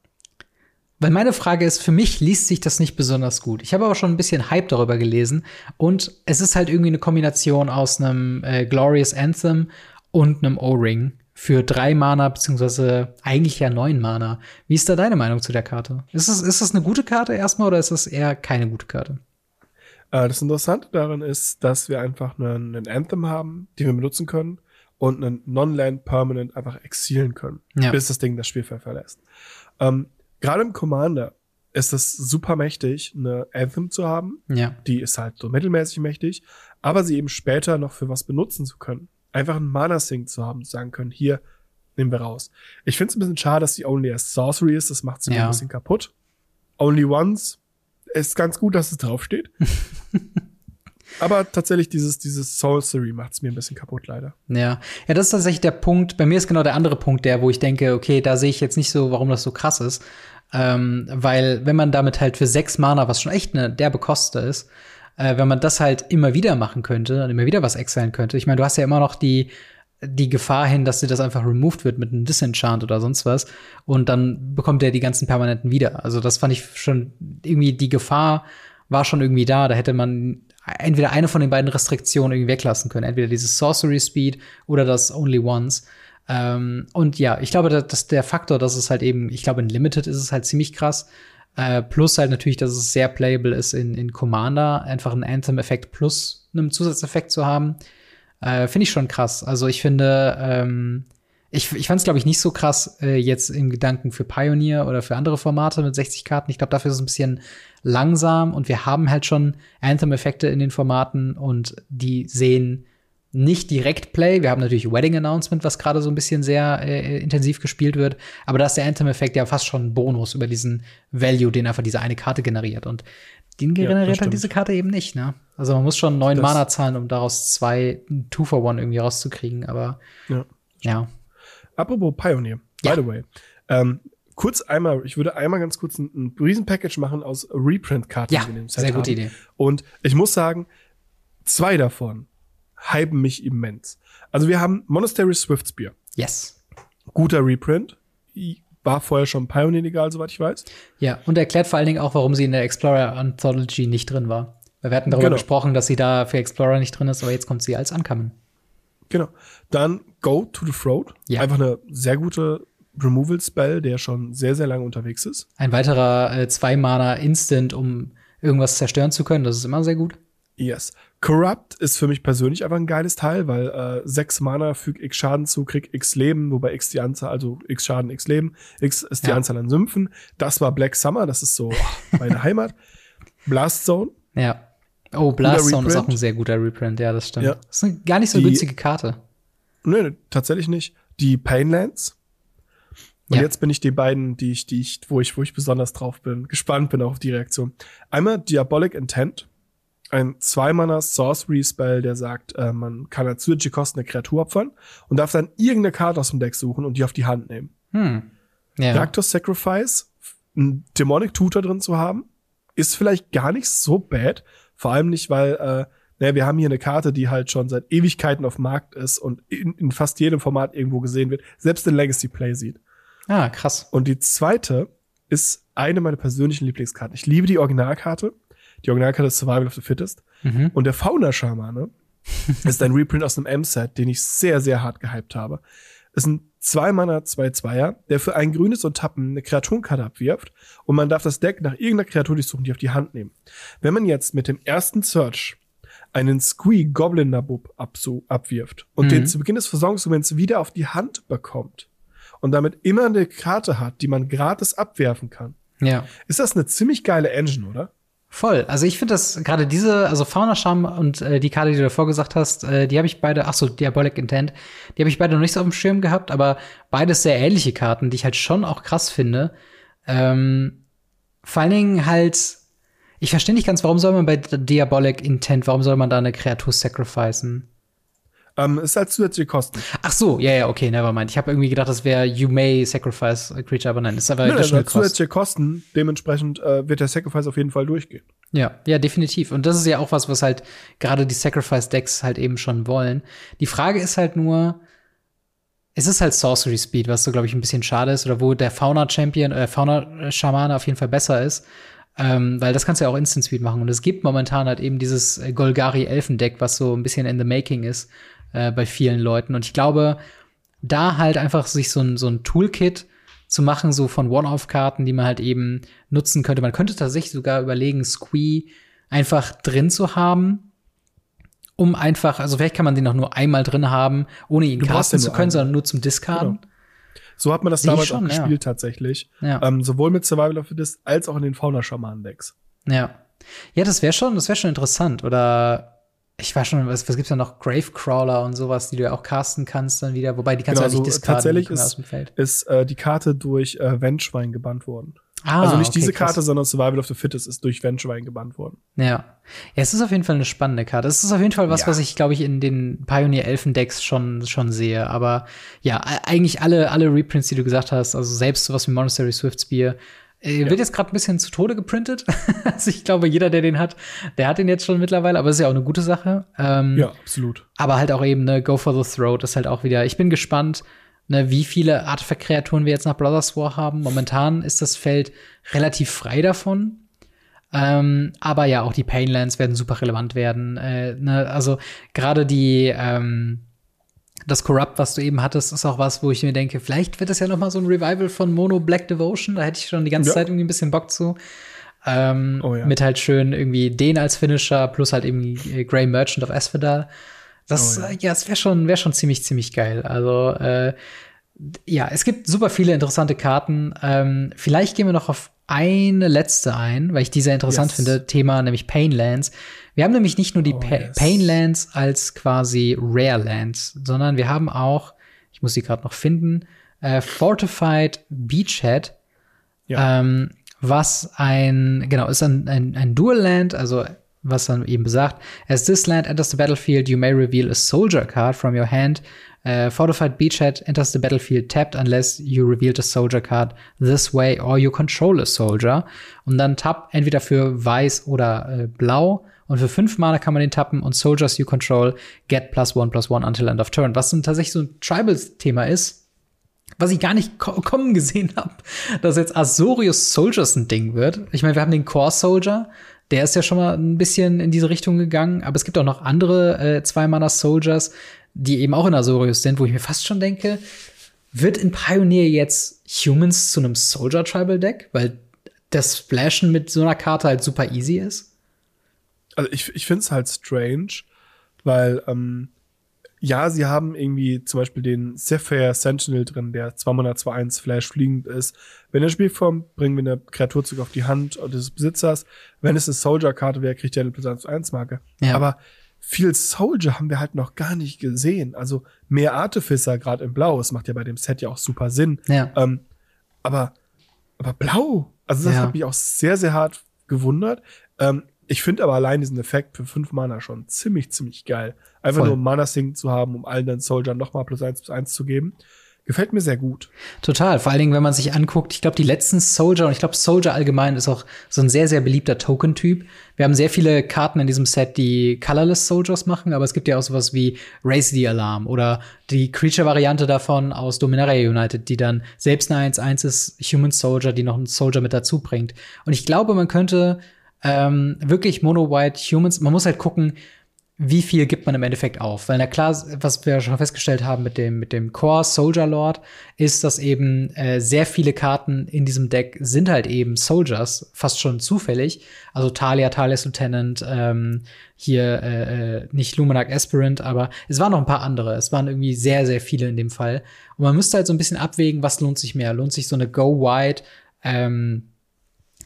weil meine Frage ist, für mich liest sich das nicht besonders gut. Ich habe aber schon ein bisschen Hype darüber gelesen. Und es ist halt irgendwie eine Kombination aus einem Glorious Anthem und einem O-Ring. Für 3 Mana, beziehungsweise eigentlich ja 9 Mana. Wie ist da deine Meinung zu der Karte? Ist das eine gute Karte erstmal oder ist das eher keine gute Karte? Das Interessante daran ist, dass wir einfach einen Anthem haben, den wir benutzen können und einen Non-Land Permanent einfach exilen können, ja, bis das Ding das Spielfeld verlässt. Gerade im Commander ist es super mächtig, eine Anthem zu haben. Ja. Die ist halt so mittelmäßig mächtig, aber sie eben später noch für was benutzen zu können. Einfach einen Mana-Sink zu haben, zu sagen können, hier, nehmen wir raus. Ich find's ein bisschen schade, dass die Only as Sorcery ist, das macht sie ein bisschen kaputt. Only Once ist ganz gut, dass es draufsteht. Aber tatsächlich dieses Sorcery macht's mir ein bisschen kaputt, leider. Ja, das ist tatsächlich der Punkt, bei mir ist genau der andere Punkt der, wo ich denke, okay, da sehe ich jetzt nicht so, warum das so krass ist. Weil, wenn man damit halt für 6 Mana, was schon echt eine derbe Koste ist, wenn man das halt immer wieder machen könnte und immer wieder was exilen könnte. Ich meine, du hast ja immer noch die Gefahr hin, dass dir das einfach removed wird mit einem Disenchant oder sonst was. Und dann bekommt er die ganzen Permanenten wieder. Also das fand ich schon irgendwie, die Gefahr war schon irgendwie da. Da hätte man entweder eine von den beiden Restriktionen irgendwie weglassen können. Entweder dieses Sorcery Speed oder das Only Once. Und ja, ich glaube, dass der Faktor, dass es halt eben, ich glaube, in Limited ist es halt ziemlich krass. Plus halt natürlich, dass es sehr playable ist in Commander, einfach einen Anthem-Effekt plus einen Zusatzeffekt zu haben, finde ich schon krass. Also ich finde, ich fand es, glaube ich, nicht so krass jetzt im Gedanken für Pioneer oder für andere Formate mit 60 Karten. Ich glaube, dafür ist es ein bisschen langsam und wir haben halt schon Anthem-Effekte in den Formaten und die sehen nicht direkt Play. Wir haben natürlich Wedding Announcement, was gerade so ein bisschen sehr intensiv gespielt wird. Aber da ist der Anthem-Effekt ja fast schon ein Bonus über diesen Value, den einfach diese eine Karte generiert. Und den generiert halt diese Karte eben nicht, ne? Also man muss schon 9 Mana zahlen, um daraus 2 2-for-1 irgendwie rauszukriegen. Aber ja. Apropos Pioneer, by the way. Ich würde einmal ganz kurz ein Riesen-Package machen aus Reprint-Karten. Ja, sehr gute Idee. Und ich muss sagen, 2 davon hypen mich immens. Also wir haben Monastery Swiftspear. Yes. Guter Reprint. War vorher schon Pioneer legal, soweit ich weiß. Ja, und erklärt vor allen Dingen auch, warum sie in der Explorer Anthology nicht drin war. Weil wir hatten darüber gesprochen, dass sie da für Explorer nicht drin ist, aber jetzt kommt sie als Uncommon. Genau. Dann Go to the Throat. Ja. Einfach eine sehr gute Removal-Spell, der schon sehr, sehr lange unterwegs ist. Ein weiterer 2-Mana-Instant, um irgendwas zerstören zu können. Das ist immer sehr gut. Yes. Corrupt ist für mich persönlich einfach ein geiles Teil, weil 6 Mana füge x Schaden zu, krieg x Leben, wobei x die Anzahl, also x Schaden, x Leben, x ist die Anzahl an Sümpfen. Das war Black Summer, das ist so meine Heimat. Blast Zone. Ja. Oh, Blast Zone ist auch ein sehr guter Reprint, ja, das stimmt. Ja. Das ist eine gar nicht so günstige Karte. Nö, tatsächlich nicht. Die Painlands. Und jetzt bin ich die beiden, wo ich besonders drauf bin, gespannt bin auch auf die Reaktion. Einmal Diabolic Intent. Ein 2-Mana Sorcery-Spell, der sagt, man kann als zusätzliche Kosten eine Kreatur opfern und darf dann irgendeine Karte aus dem Deck suchen und die auf die Hand nehmen. Raktos Sacrifice, einen Demonic Tutor drin zu haben, ist vielleicht gar nicht so bad. Vor allem nicht, weil wir haben hier eine Karte, die halt schon seit Ewigkeiten auf dem Markt ist und in fast jedem Format irgendwo gesehen wird, selbst in Legacy Play sieht. Ah, krass. Und die zweite ist eine meiner persönlichen Lieblingskarten. Ich liebe die Originalkarte. Die Originalkarte ist Survival of the Fittest. Mhm. Und der Fauna Shaman ist ein Reprint aus einem M-Set, den ich sehr, sehr hart gehypt habe. Es sind 2-Mana, 2/2er, der für ein grünes und Tappen eine Kreaturenkarte abwirft und man darf das Deck nach irgendeiner Kreatur durchsuchen, die auf die Hand nehmen. Wenn man jetzt mit dem ersten Search einen Squee Goblin Nabub abwirft und den zu Beginn des Versorgungsmoments wieder auf die Hand bekommt und damit immer eine Karte hat, die man gratis abwerfen kann, ist das eine ziemlich geile Engine, oder? Voll. Also ich finde das gerade diese, also Fauna Shaman und die Karte, die du davor gesagt hast, die habe ich beide, Diabolic Intent, die habe ich beide noch nicht so auf dem Schirm gehabt, aber beides sehr ähnliche Karten, die ich halt schon auch krass finde. Vor allen Dingen halt, ich verstehe nicht ganz, warum soll man bei Diabolic Intent, warum soll man da eine Kreatur sacrificen? Ist halt zusätzliche Kosten. Ach so, okay, nevermind. Ich habe irgendwie gedacht, das wäre You May Sacrifice a Creature, aber nein, ist aber additional Cost. Zusätzliche Kosten, dementsprechend wird der Sacrifice auf jeden Fall durchgehen. Ja, definitiv. Und das ist ja auch was halt gerade die Sacrifice-Decks halt eben schon wollen. Die Frage ist halt nur, es ist halt Sorcery Speed, was so, glaube ich, ein bisschen schade ist, oder wo der Fauna-Schamane auf jeden Fall besser ist. Weil das kannst du ja auch Instant Speed machen. Und es gibt momentan halt eben dieses Golgari-Elfen-Deck, was so ein bisschen in the making ist. Bei vielen Leuten. Und ich glaube, da halt einfach sich so ein Toolkit zu machen, so von One-Off-Karten, die man halt eben nutzen könnte. Man könnte tatsächlich sogar überlegen, Squee einfach drin zu haben, um einfach, also vielleicht kann man den auch nur einmal drin haben, ohne ihn casten zu können, sondern nur zum Discarden. Genau. So hat man das damals auch gespielt, tatsächlich. Ja. Sowohl mit Survival of the Fittest als auch in den Fauna-Schamanen-Decks. Ja, das wär schon interessant. Oder ich weiß schon, was gibt's da noch? Gravecrawler und sowas, die du ja auch casten kannst dann wieder. Wobei, die kannst du ja nicht discarden. Tatsächlich ist, aus dem Feld. ist die Karte durch Vengevine gebannt worden. Also nicht diese Karte, krass. Sondern Survival of the Fittest ist durch Vengevine gebannt worden. Ja, es ist auf jeden Fall eine spannende Karte. Es ist auf jeden Fall was ich, glaube ich, in den Pioneer-Elfen-Decks schon sehe. Aber ja, eigentlich alle Reprints, die du gesagt hast, also selbst sowas wie Monastery Swiftspear, wird jetzt gerade ein bisschen zu Tode geprintet. Also ich glaube, jeder, der den hat, der hat den jetzt schon mittlerweile. Aber ist ja auch eine gute Sache. Ja, absolut. Aber halt auch eben, Go for the Throat ist halt auch wieder. Ich bin gespannt, wie viele Artefakt-Kreaturen wir jetzt nach Brothers War haben. Momentan ist das Feld relativ frei davon. Aber ja, auch die Painlands werden super relevant werden. Also gerade das Corrupt, was du eben hattest, ist auch was, wo ich mir denke, vielleicht wird das ja noch mal so ein Revival von Mono Black Devotion. Da hätte ich schon die ganze Zeit irgendwie ein bisschen Bock zu. Mit halt schön irgendwie den als Finisher plus halt eben Grey Merchant of Asphodel. Das wär schon ziemlich geil. Also es gibt super viele interessante Karten. Vielleicht gehen wir noch auf eine letzte ein, weil ich die sehr interessant finde, Thema nämlich Painlands. Wir haben nämlich nicht nur die Painlands als quasi Rarelands, sondern wir haben auch, ich muss sie gerade noch finden, Fortified Beachhead, was ist ein Dual-Land, also was dann eben besagt, as this land enters the battlefield, you may reveal a soldier card from your hand. Fortified Beachhead enters the battlefield tapped unless you revealed a soldier card this way or you control a soldier. Und dann tap entweder für weiß oder blau. Und für 5 Mana kann man den tappen und Soldiers you control get +1/+1 until end of turn. Was dann tatsächlich so ein Tribals-Thema ist, was ich gar nicht kommen gesehen habe, dass jetzt Azorius Soldiers ein Ding wird. Ich meine, wir haben den Core Soldier. Der ist ja schon mal ein bisschen in diese Richtung gegangen. Aber es gibt auch noch andere 2-Mana-Soldiers, die eben auch in Azorius sind, wo ich mir fast schon denke, wird in Pioneer jetzt Humans zu einem Soldier-Tribal-Deck? Weil das Splashen mit so einer Karte halt super easy ist. also ich finde es halt strange, weil ja, sie haben irgendwie zum Beispiel den Sapphire Sentinel drin, der 2-1 Flash fliegend ist. Wenn er Spielform, bringen wir eine Kreaturzug auf die Hand des Besitzers. Wenn es eine Soldier-Karte wäre, kriegt er eine +1/+1-Marke. Ja. Aber viel Soldier haben wir halt noch gar nicht gesehen. Also mehr Artificer, gerade in Blau. Das macht ja bei dem Set ja auch super Sinn. Ja. Aber Blau, also das hat mich auch sehr, sehr hart gewundert. Ich finde aber allein diesen Effekt für 5 Mana schon ziemlich, ziemlich geil. Einfach nur um Mana-Sing zu haben, um allen den Soldier nochmal +1/+1 zu geben. Gefällt mir sehr gut. Total. Vor allen Dingen, wenn man sich anguckt, ich glaube, die letzten Soldier, und ich glaube, Soldier allgemein ist auch so ein sehr, sehr beliebter Token-Typ. Wir haben sehr viele Karten in diesem Set, die Colorless Soldiers machen, aber es gibt ja auch sowas wie Raise the Alarm oder die Creature-Variante davon aus Dominaria United, die dann selbst eine 1/1 ist, Human Soldier, die noch einen Soldier mit dazu bringt. Und ich glaube, man könnte wirklich Mono-White Humans, man muss halt gucken, wie viel gibt man im Endeffekt auf? Weil na klar, was wir schon festgestellt haben mit dem Core Soldier Lord, ist, dass eben sehr viele Karten in diesem Deck sind halt eben Soldiers, fast schon zufällig. Also Talia, Talia's Lieutenant, nicht Luminarch Aspirant, aber es waren noch ein paar andere. Es waren irgendwie sehr, sehr viele in dem Fall. Und man müsste halt so ein bisschen abwägen, was lohnt sich mehr? Lohnt sich so eine Go-Wide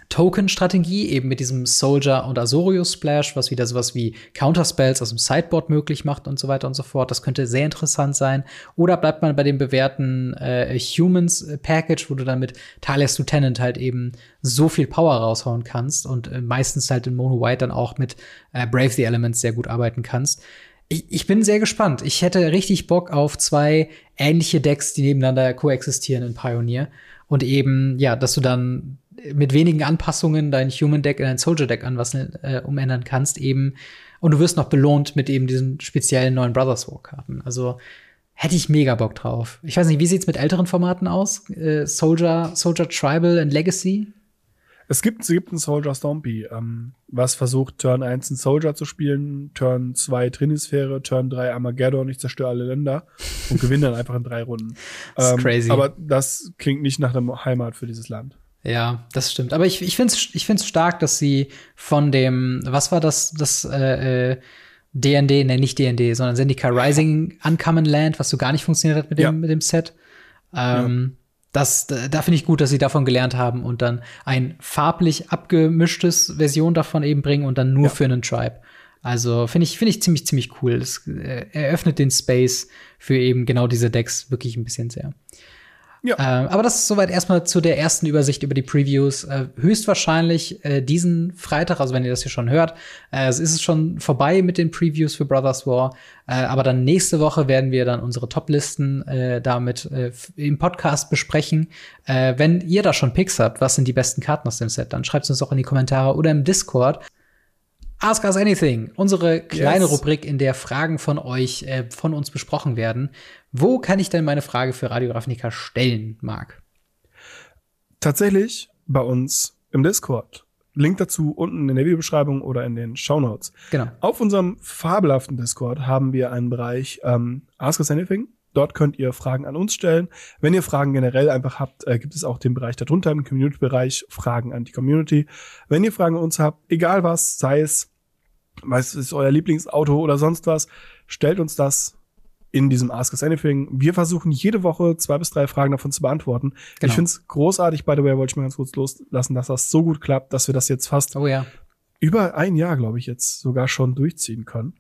Token-Strategie, eben mit diesem Soldier- und Azorius-Splash, was wieder sowas wie Counterspells aus dem Sideboard möglich macht und so weiter und so fort. Das könnte sehr interessant sein. Oder bleibt man bei dem bewährten Humans-Package, wo du dann mit Talia's Lieutenant halt eben so viel Power raushauen kannst und meistens halt in Mono-White dann auch mit Brave the Elements sehr gut arbeiten kannst. Ich bin sehr gespannt. Ich hätte richtig Bock auf 2 ähnliche Decks, die nebeneinander koexistieren in Pioneer. Und eben, ja, dass du dann mit wenigen Anpassungen dein Human-Deck in ein Soldier-Deck umändern kannst eben. Und du wirst noch belohnt mit eben diesen speziellen neuen Brothers War-Karten. Also hätte ich mega Bock drauf. Ich weiß nicht, wie sieht's mit älteren Formaten aus? Soldier Tribal and Legacy? Es gibt einen Soldier Stompy, was versucht, Turn 1 einen Soldier zu spielen, Turn 2 Trinisphäre, Turn 3 Armageddon, ich zerstöre alle Länder und gewinne dann einfach in 3 Runden. Das ist crazy. Aber das klingt nicht nach einer Heimat für dieses Land. Ja, das stimmt. Aber ich find's stark, dass sie von dem, was war das D&D, ne, nicht D&D, sondern Zendikar Rising Uncommon Land, was so gar nicht funktioniert hat mit dem Set. Da finde ich gut, dass sie davon gelernt haben und dann ein farblich abgemischtes Version davon eben bringen und dann nur für einen Tribe. Also finde ich ziemlich, ziemlich cool. Das eröffnet den Space für eben genau diese Decks wirklich ein bisschen sehr. Ja. Aber das ist soweit erstmal zu der ersten Übersicht über die Previews. Höchstwahrscheinlich diesen Freitag, also wenn ihr das hier schon hört, ist es schon vorbei mit den Previews für Brothers War. Aber dann nächste Woche werden wir dann unsere Top-Listen damit im Podcast besprechen. Wenn ihr da schon Picks habt, was sind die besten Karten aus dem Set, dann schreibt es uns auch in die Kommentare oder im Discord. Ask Us Anything, unsere kleine Rubrik, in der Fragen von euch, von uns besprochen werden. Wo kann ich denn meine Frage für Radio Ravnica stellen, Marc? Tatsächlich bei uns im Discord. Link dazu unten in der Videobeschreibung oder in den Shownotes. Genau. Auf unserem fabelhaften Discord haben wir einen Bereich Ask Us Anything. Dort könnt ihr Fragen an uns stellen. Wenn ihr Fragen generell einfach habt, gibt es auch den Bereich darunter, im Community-Bereich, Fragen an die Community. Wenn ihr Fragen an uns habt, egal was, sei es, was ist euer Lieblingsauto oder sonst was, stellt uns das in diesem Ask Us Anything. Wir versuchen jede Woche 2 bis 3 Fragen davon zu beantworten. Genau. Ich finde es großartig, by the way, wollte ich mal ganz kurz loslassen, dass das so gut klappt, dass wir das jetzt fast über ein Jahr, glaube ich, jetzt sogar schon durchziehen können.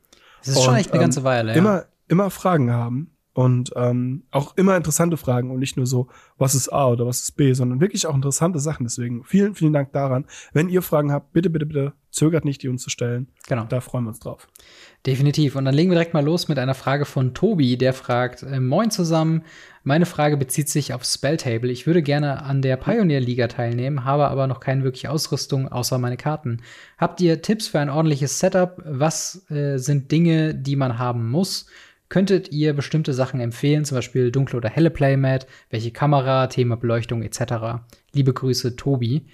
Das ist schon echt eine ganze Weile. Ja. Immer Fragen haben. Und auch immer interessante Fragen und nicht nur so, was ist A oder was ist B, sondern wirklich auch interessante Sachen. Deswegen vielen, vielen Dank daran. Wenn ihr Fragen habt, bitte, bitte, bitte zögert nicht, die uns zu stellen. Genau. Da freuen wir uns drauf. Definitiv. Und dann legen wir direkt mal los mit einer Frage von Tobi, der fragt, Moin zusammen, meine Frage bezieht sich auf Spelltable. Ich würde gerne an der Pioneer-Liga teilnehmen, habe aber noch keine wirkliche Ausrüstung, außer meine Karten. Habt ihr Tipps für ein ordentliches Setup? Was sind Dinge, die man haben muss? Könntet ihr bestimmte Sachen empfehlen, zum Beispiel dunkle oder helle Playmat, welche Kamera, Thema Beleuchtung etc.? Liebe Grüße, Tobi.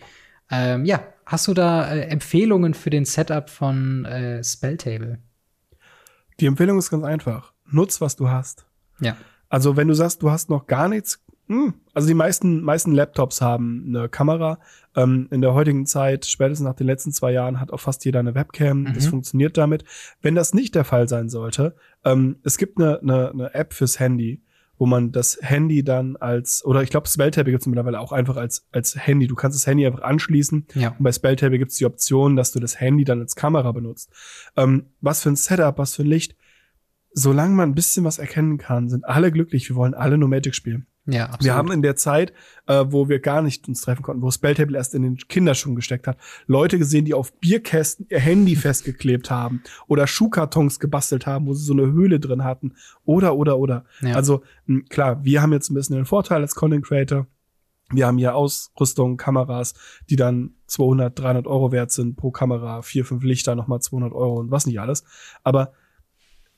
Hast du da Empfehlungen für den Setup von Spelltable? Die Empfehlung ist ganz einfach. Nutz, was du hast. Ja. Also, wenn du sagst, du hast noch gar nichts, Also die meisten Laptops haben eine Kamera. In der heutigen Zeit, spätestens nach den letzten 2 Jahren, hat auch fast jeder eine Webcam. Mhm. Das funktioniert damit. Wenn das nicht der Fall sein sollte, es gibt eine App fürs Handy, wo man das Handy dann als, oder ich glaube, Spelltable gibt es mittlerweile auch einfach als Handy. Du kannst das Handy einfach anschließen. Ja. Und bei Spelltable gibt es die Option, dass du das Handy dann als Kamera benutzt. Was für ein Setup, was für ein Licht. Solange man ein bisschen was erkennen kann, sind alle glücklich. Wir wollen alle nur Magic spielen. Ja, absolut. Wir haben in der Zeit, wo wir gar nicht uns treffen konnten, wo Spelltable erst in den Kinderschuhen gesteckt hat, Leute gesehen, die auf Bierkästen ihr Handy festgeklebt haben oder Schuhkartons gebastelt haben, wo sie so eine Höhle drin hatten oder. Ja. Also klar, wir haben jetzt ein bisschen den Vorteil als Content Creator. Wir haben hier Ausrüstung, Kameras, die dann 200, 300 Euro wert sind pro Kamera, 4, 5 Lichter, nochmal 200 Euro und was nicht alles. Aber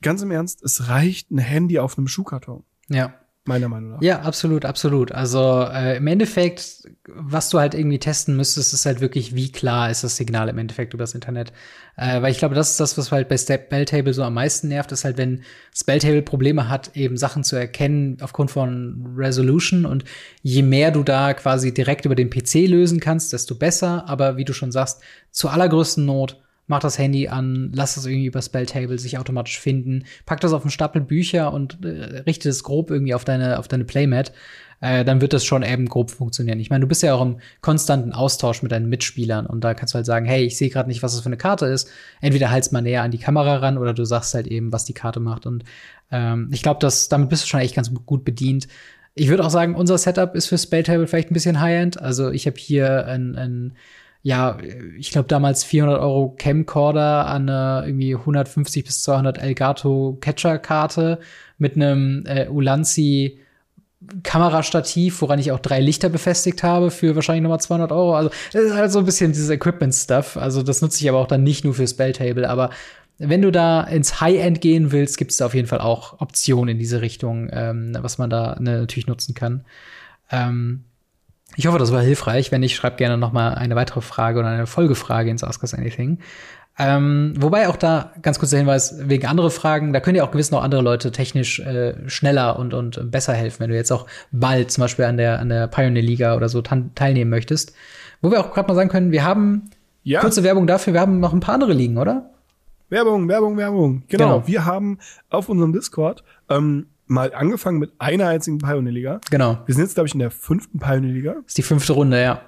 ganz im Ernst, es reicht ein Handy auf einem Schuhkarton. Ja. Meiner Meinung nach. Ja, absolut, absolut. Also im Endeffekt, was du halt irgendwie testen müsstest, ist halt wirklich, wie klar ist das Signal im Endeffekt über das Internet. Weil ich glaube, das ist das, was halt bei Spelltable so am meisten nervt, ist halt, wenn Spelltable Probleme hat, eben Sachen zu erkennen aufgrund von Resolution. Und je mehr du da quasi direkt über den PC lösen kannst, desto besser. Aber wie du schon sagst, zur allergrößten Not mach das Handy an, lass das irgendwie über Spelltable sich automatisch finden, pack das auf einen Stapel Bücher und richte das grob irgendwie auf deine Playmat. Dann wird das schon eben grob funktionieren. Ich meine, du bist ja auch im konstanten Austausch mit deinen Mitspielern und da kannst du halt sagen, hey, ich sehe gerade nicht, was das für eine Karte ist. Entweder halt's mal näher an die Kamera ran oder du sagst halt eben, was die Karte macht. Und ich glaube, damit bist du schon echt ganz gut bedient. Ich würde auch sagen, unser Setup ist für Spelltable vielleicht ein bisschen High-End. Also ich habe hier ja, ich glaube, damals 400 Euro Camcorder an einer irgendwie 150 bis 200 Elgato Catcher-Karte mit einem Ulanzi Kamerastativ, woran ich auch 3 Lichter befestigt habe, für wahrscheinlich nochmal 200 Euro. Also, das ist halt so ein bisschen dieses Equipment-Stuff. Also, das nutze ich aber auch dann nicht nur für Spelltable. Aber wenn du da ins High-End gehen willst, gibt es da auf jeden Fall auch Optionen in diese Richtung, was man da natürlich nutzen kann. Ich hoffe, das war hilfreich. Wenn nicht, schreibt gerne noch mal eine weitere Frage oder eine Folgefrage ins Ask Us Anything. Wobei auch da ganz kurz der Hinweis, wegen andere Fragen, da können ja auch gewiss noch andere Leute technisch schneller und besser helfen, wenn du jetzt auch bald zum Beispiel an der Pioneer Liga oder so teilnehmen möchtest. Wo wir auch gerade mal sagen können, wir haben kurze Werbung dafür, wir haben noch ein paar andere Ligen, oder? Werbung. Genau. Wir haben auf unserem Discord mal angefangen mit einer einzigen Pioneer-Liga. Genau. Wir sind jetzt, glaube ich, in der 5. Pioneer-Liga. Das ist die 5. Runde, ja.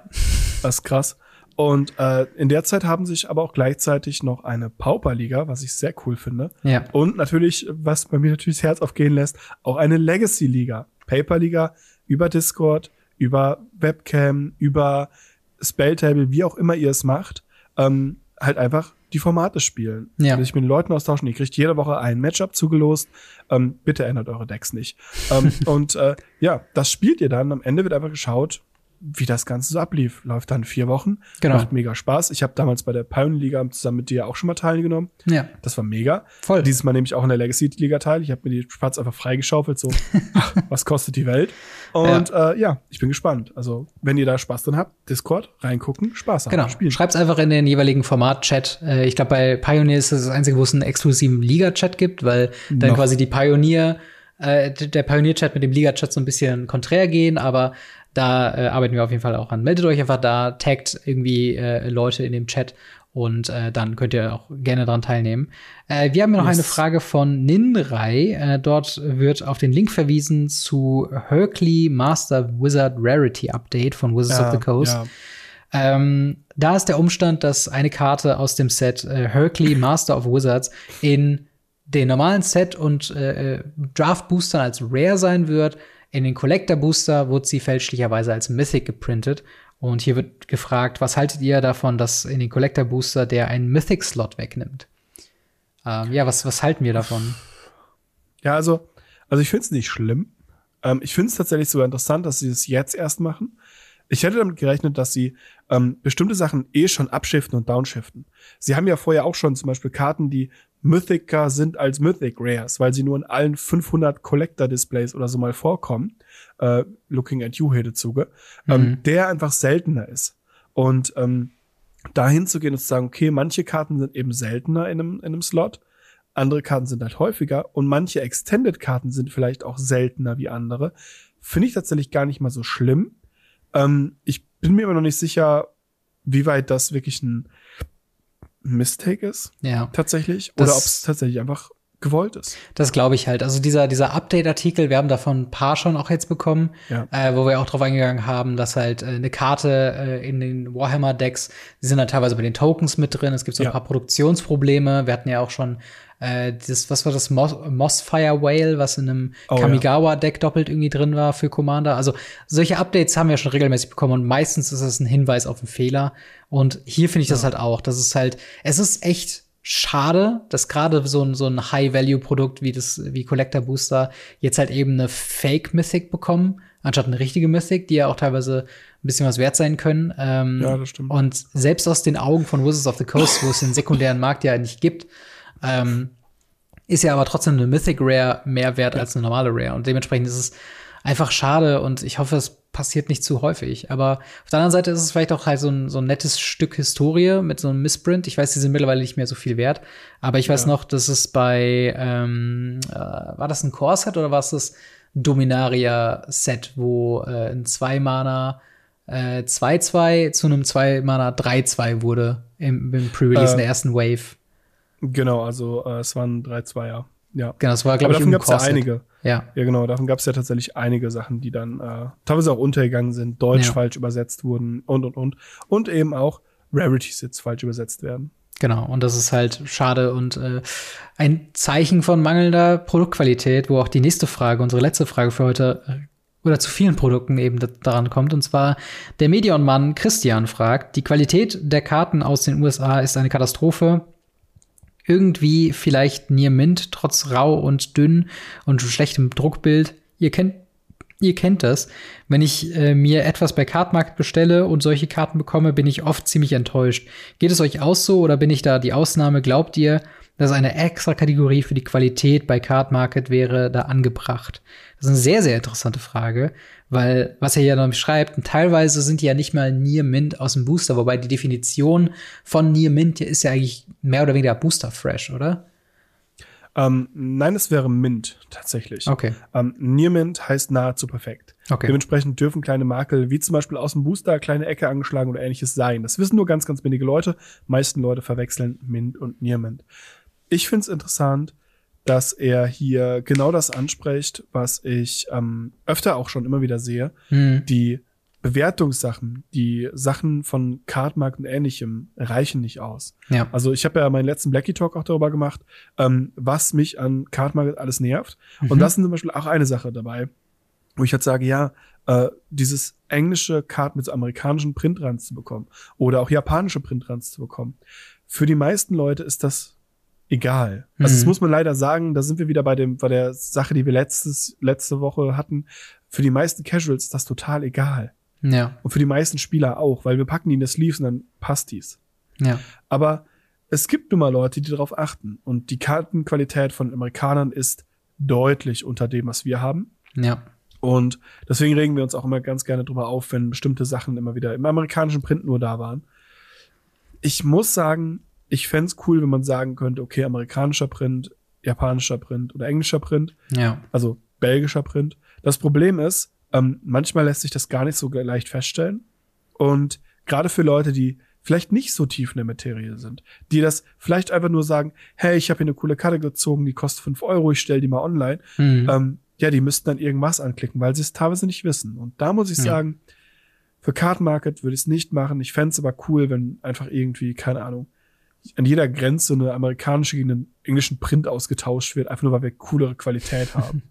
Das ist krass. Und in der Zeit haben sich aber auch gleichzeitig noch eine Pauper-Liga, was ich sehr cool finde. Ja. Und natürlich, was bei mir natürlich das Herz aufgehen lässt, auch eine Legacy-Liga. Paper-Liga über Discord, über Webcam, über Spelltable, wie auch immer ihr es macht. Halt einfach die Formate spielen. Ja. Ich mit den Leuten austauschen. Ihr kriegt jede Woche ein Matchup zugelost. Bitte ändert eure Decks nicht. Das spielt ihr dann. Am Ende wird einfach geschaut, wie das Ganze so ablief. Läuft dann 4 Wochen. Genau. Macht mega Spaß. Ich habe damals bei der Pioneer Liga zusammen mit dir auch schon mal teilgenommen. Ja. Das war mega. Voll. Dieses Mal nehme ich auch in der Legacy Liga teil. Ich habe mir die Spatz einfach freigeschaufelt. So, was kostet die Welt? Und ich bin gespannt. Also, wenn ihr da Spaß dran habt, Discord, reingucken, Spaß haben. Genau. Spielen. Schreibt's einfach in den jeweiligen Format-Chat. Ich glaube, bei Pioneer ist das einzige, wo es einen exklusiven Liga-Chat gibt, weil dann quasi die Pioneer, der Pioneer-Chat mit dem Liga-Chat so ein bisschen konträr gehen, aber da arbeiten wir auf jeden Fall auch an. Meldet euch einfach da, taggt irgendwie Leute in dem Chat und dann könnt ihr auch gerne dran teilnehmen. Wir haben noch eine Frage von Ninrai. Dort wird auf den Link verwiesen zu Hercule Master Wizard Rarity Update von Wizards of the Coast. Ja. Da ist der Umstand, dass eine Karte aus dem Set Hercule Master of Wizards in den normalen Set und Draft Boostern als Rare sein wird. In den Collector-Booster wurde sie fälschlicherweise als Mythic geprintet. Und hier wird gefragt, was haltet ihr davon, dass in den Collector-Booster der einen Mythic-Slot wegnimmt? Was halten wir davon? Ja, also ich finde es nicht schlimm. Ich finde es tatsächlich sogar interessant, dass sie das jetzt erst machen. Ich hätte damit gerechnet, dass sie bestimmte Sachen schon upshiften und downshiften. Sie haben ja vorher auch schon zum Beispiel Karten, die Mythiker sind als Mythic Rares, weil sie nur in allen 500 Collector-Displays oder so mal vorkommen. Looking at you, Hedezuge. Der einfach seltener ist. Und dahin zu gehen und zu sagen, okay, manche Karten sind eben seltener in einem Slot, andere Karten sind halt häufiger und manche Extended-Karten sind vielleicht auch seltener wie andere, Finde ich tatsächlich gar nicht mal so schlimm. Ich bin mir immer noch nicht sicher, wie weit das wirklich ein Mistake ist. Ja. Tatsächlich. Oder ob es tatsächlich einfach gewollt ist. Das glaube ich halt. Also dieser Update-Artikel, wir haben davon ein paar schon auch jetzt bekommen, ja, wo wir auch drauf eingegangen haben, dass halt eine Karte in den Warhammer-Decks, die sind dann teilweise bei den Tokens mit drin. Es gibt so ein paar Produktionsprobleme. Wir hatten ja auch schon was war das? Mossfire Whale, was in einem Kamigawa-Deck doppelt irgendwie drin war für Commander. Also solche Updates haben wir schon regelmäßig bekommen und meistens ist das ein Hinweis auf einen Fehler. Und hier finde ich das halt auch. Das ist halt, es ist echt schade, dass gerade so ein High-Value-Produkt wie Collector Booster jetzt halt eben eine Fake-Mythic bekommen, anstatt eine richtige Mythic, die ja auch teilweise ein bisschen was wert sein können. Ja, das stimmt. Und selbst aus den Augen von Wizards of the Coast, wo es den sekundären Markt ja nicht gibt, ist ja aber trotzdem eine Mythic Rare mehr wert als eine normale Rare. Und dementsprechend ist es einfach schade und ich hoffe, es passiert nicht zu häufig. Aber auf der anderen Seite ist es vielleicht auch halt so ein nettes Stück Historie mit so einem Missprint. Ich weiß, die sind mittlerweile nicht mehr so viel wert. Aber ich weiß noch, dass es bei war das ein Core-Set oder war es das Dominaria-Set, wo ein 2-Mana 2-2 zu einem 2-Mana 3-2 wurde im Pre-Release in der ersten Wave. Genau, also es waren 3-2er. Ja. Genau, es war, glaube ich, davon gab es ja einige. Ja. Ja, genau, davon gab es ja tatsächlich einige Sachen, die dann teilweise auch untergegangen sind, deutsch falsch übersetzt wurden und. Und eben auch Rarities jetzt falsch übersetzt werden. Genau, und das ist halt schade und ein Zeichen von mangelnder Produktqualität, wo auch die nächste Frage, unsere letzte Frage für heute, oder zu vielen Produkten eben daran kommt. Und zwar der Medion-Mann Christian fragt, die Qualität der Karten aus den USA ist eine Katastrophe. Irgendwie vielleicht Near Mint, trotz rau und dünn und schlechtem Druckbild. Ihr kennt das. Wenn ich mir etwas bei Cardmarket bestelle und solche Karten bekomme, bin ich oft ziemlich enttäuscht. Geht es euch auch so oder bin ich da die Ausnahme? Glaubt ihr, dass eine extra Kategorie für die Qualität bei Cardmarket wäre da angebracht? Das ist eine sehr, sehr interessante Frage, weil, was er ja noch schreibt, teilweise sind die ja nicht mal Near Mint aus dem Booster, wobei die Definition von Near Mint ist ja eigentlich mehr oder weniger Booster Fresh, oder? Nein, es wäre Mint tatsächlich. Okay. Near Mint heißt nahezu perfekt. Okay. Dementsprechend dürfen kleine Makel, wie zum Beispiel aus dem Booster, kleine Ecke angeschlagen oder ähnliches sein. Das wissen nur ganz, ganz wenige Leute. Meisten Leute verwechseln Mint und Near Mint. Ich finde es interessant, dass er hier genau das anspricht, was ich öfter auch schon immer wieder sehe. Mhm. Die Bewertungssachen, die Sachen von Cardmarket und Ähnlichem reichen nicht aus. Ja. Also ich habe ja meinen letzten Blackie Talk auch darüber gemacht, was mich an Cardmarket alles nervt. Mhm. Und das ist zum Beispiel auch eine Sache dabei, wo ich halt sage, ja, dieses englische Card mit so amerikanischen Printrands zu bekommen oder auch japanische Printrands zu bekommen. Für die meisten Leute ist das egal. Also das muss man leider sagen, da sind wir wieder bei der Sache, die wir letzte Woche hatten. Für die meisten Casuals ist das total egal. Ja. Und für die meisten Spieler auch, weil wir packen die in das Sleeves und dann passt dies. Ja. Aber es gibt nun mal Leute, die darauf achten. Und die Kartenqualität von Amerikanern ist deutlich unter dem, was wir haben. Ja. Und deswegen regen wir uns auch immer ganz gerne drüber auf, wenn bestimmte Sachen immer wieder im amerikanischen Print nur da waren. Ich muss sagen, ich fände es cool, wenn man sagen könnte, okay, amerikanischer Print, japanischer Print oder englischer Print, ja, also belgischer Print. Das Problem ist, manchmal lässt sich das gar nicht so leicht feststellen. Und gerade für Leute, die vielleicht nicht so tief in der Materie sind, die das vielleicht einfach nur sagen, hey, ich habe hier eine coole Karte gezogen, die kostet 5 €, ich stelle die mal online. Mhm. Ja, die müssten dann irgendwas anklicken, weil sie es teilweise nicht wissen. Und da muss ich sagen, für Cardmarket würde ich es nicht machen. Ich fände es aber cool, wenn einfach irgendwie, keine Ahnung, an jeder Grenze eine amerikanische gegen einen englischen Print ausgetauscht wird, einfach nur, weil wir coolere Qualität haben.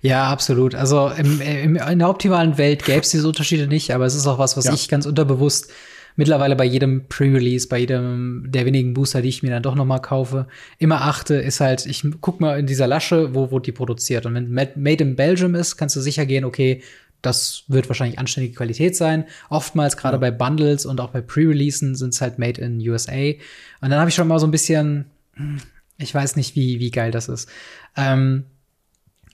Ja, absolut. Also in der optimalen Welt gäbe es diese Unterschiede nicht, aber es ist auch was ich ganz unterbewusst mittlerweile bei jedem Pre-Release, bei jedem der wenigen Booster, die ich mir dann doch noch mal kaufe, immer achte, ist halt, ich guck mal in dieser Lasche, wo wurde die produziert. Und wenn Made in Belgium ist, kannst du sicher gehen, okay, das wird wahrscheinlich anständige Qualität sein. Oftmals, gerade bei Bundles und auch bei Pre-Releasen, sind es halt made in USA. Und dann habe ich schon mal so ein bisschen, ich weiß nicht, wie geil das ist. Im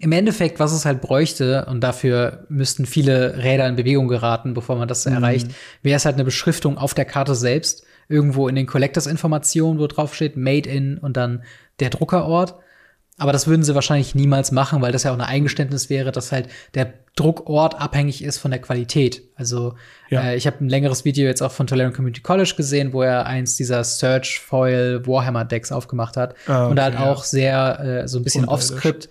Endeffekt, was es halt bräuchte, und dafür müssten viele Räder in Bewegung geraten, bevor man das erreicht, wäre es halt eine Beschriftung auf der Karte selbst, irgendwo in den Collectors-Informationen, wo drauf steht, made in und dann der Druckerort. Aber das würden sie wahrscheinlich niemals machen, weil das ja auch ein Eingeständnis wäre, dass halt der Druckort abhängig ist von der Qualität. Also ja. Ich habe ein längeres Video jetzt auch von Tolerant Community College gesehen, wo er eins dieser Surge Foil Warhammer Decks aufgemacht hat. Ah, okay, und da halt auch sehr so ein bisschen off-Script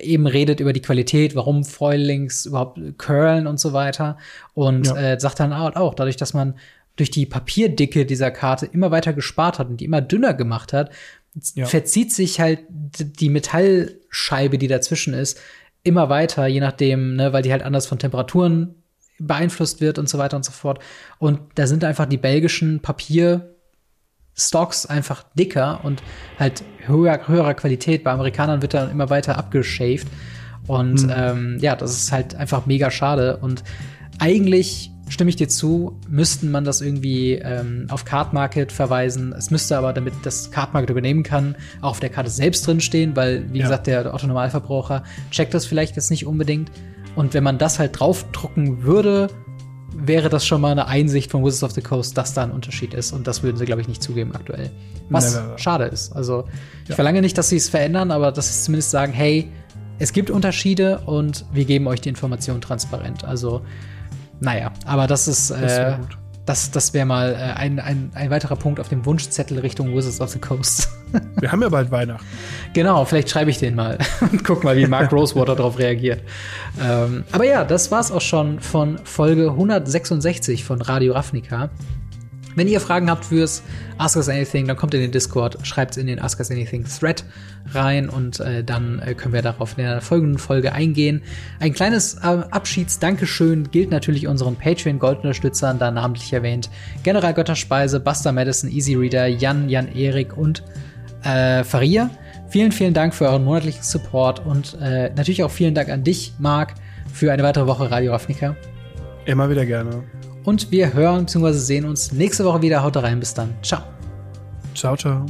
eben redet über die Qualität, warum Foilings überhaupt curlen und so weiter. Und sagt dann auch, dadurch, dass man durch die Papierdicke dieser Karte immer weiter gespart hat und die immer dünner gemacht hat, verzieht sich halt die Metallscheibe, die dazwischen ist, immer weiter, je nachdem, ne, weil die halt anders von Temperaturen beeinflusst wird und so weiter und so fort. Und da sind einfach die belgischen Papierstocks einfach dicker und halt höherer Qualität. Bei Amerikanern wird dann immer weiter abgeschäft. Und das ist halt einfach mega schade. Und eigentlich stimme ich dir zu, müssten man das irgendwie auf Cardmarket verweisen. Es müsste aber, damit das Cardmarket übernehmen kann, auch auf der Karte selbst drinstehen, weil, wie gesagt, der Otto-Normalverbraucher checkt das vielleicht jetzt nicht unbedingt. Und wenn man das halt draufdrucken würde, wäre das schon mal eine Einsicht von Wizards of the Coast, dass da ein Unterschied ist. Und das würden sie, glaube ich, nicht zugeben aktuell. Was schade ist. Also, ich verlange nicht, dass sie es verändern, aber dass sie zumindest sagen, hey, es gibt Unterschiede und wir geben euch die Information transparent. Also, naja, aber das ist, das wäre mal ein weiterer Punkt auf dem Wunschzettel Richtung Wizards of the Coast. Wir haben ja bald Weihnachten. Genau, vielleicht schreibe ich den mal und guck mal, wie Mark Rosewater darauf reagiert. Aber ja, das war's auch schon von Folge 166 von Radio Ravnica. Wenn ihr Fragen habt fürs Ask Us Anything, dann kommt in den Discord, schreibt es in den Ask Us Anything Thread rein und dann können wir darauf in der folgenden Folge eingehen. Ein kleines Abschieds-Dankeschön gilt natürlich unseren Patreon-Goldunterstützern, da namentlich erwähnt General Götterspeise, Buster Madison, Easy Reader, Jan-Erik und Faria. Vielen, vielen Dank für euren monatlichen Support und natürlich auch vielen Dank an dich, Marc, für eine weitere Woche Radio Ravnica. Immer wieder gerne. Und wir hören bzw. sehen uns nächste Woche wieder. Haut rein, bis dann. Ciao. Ciao, ciao.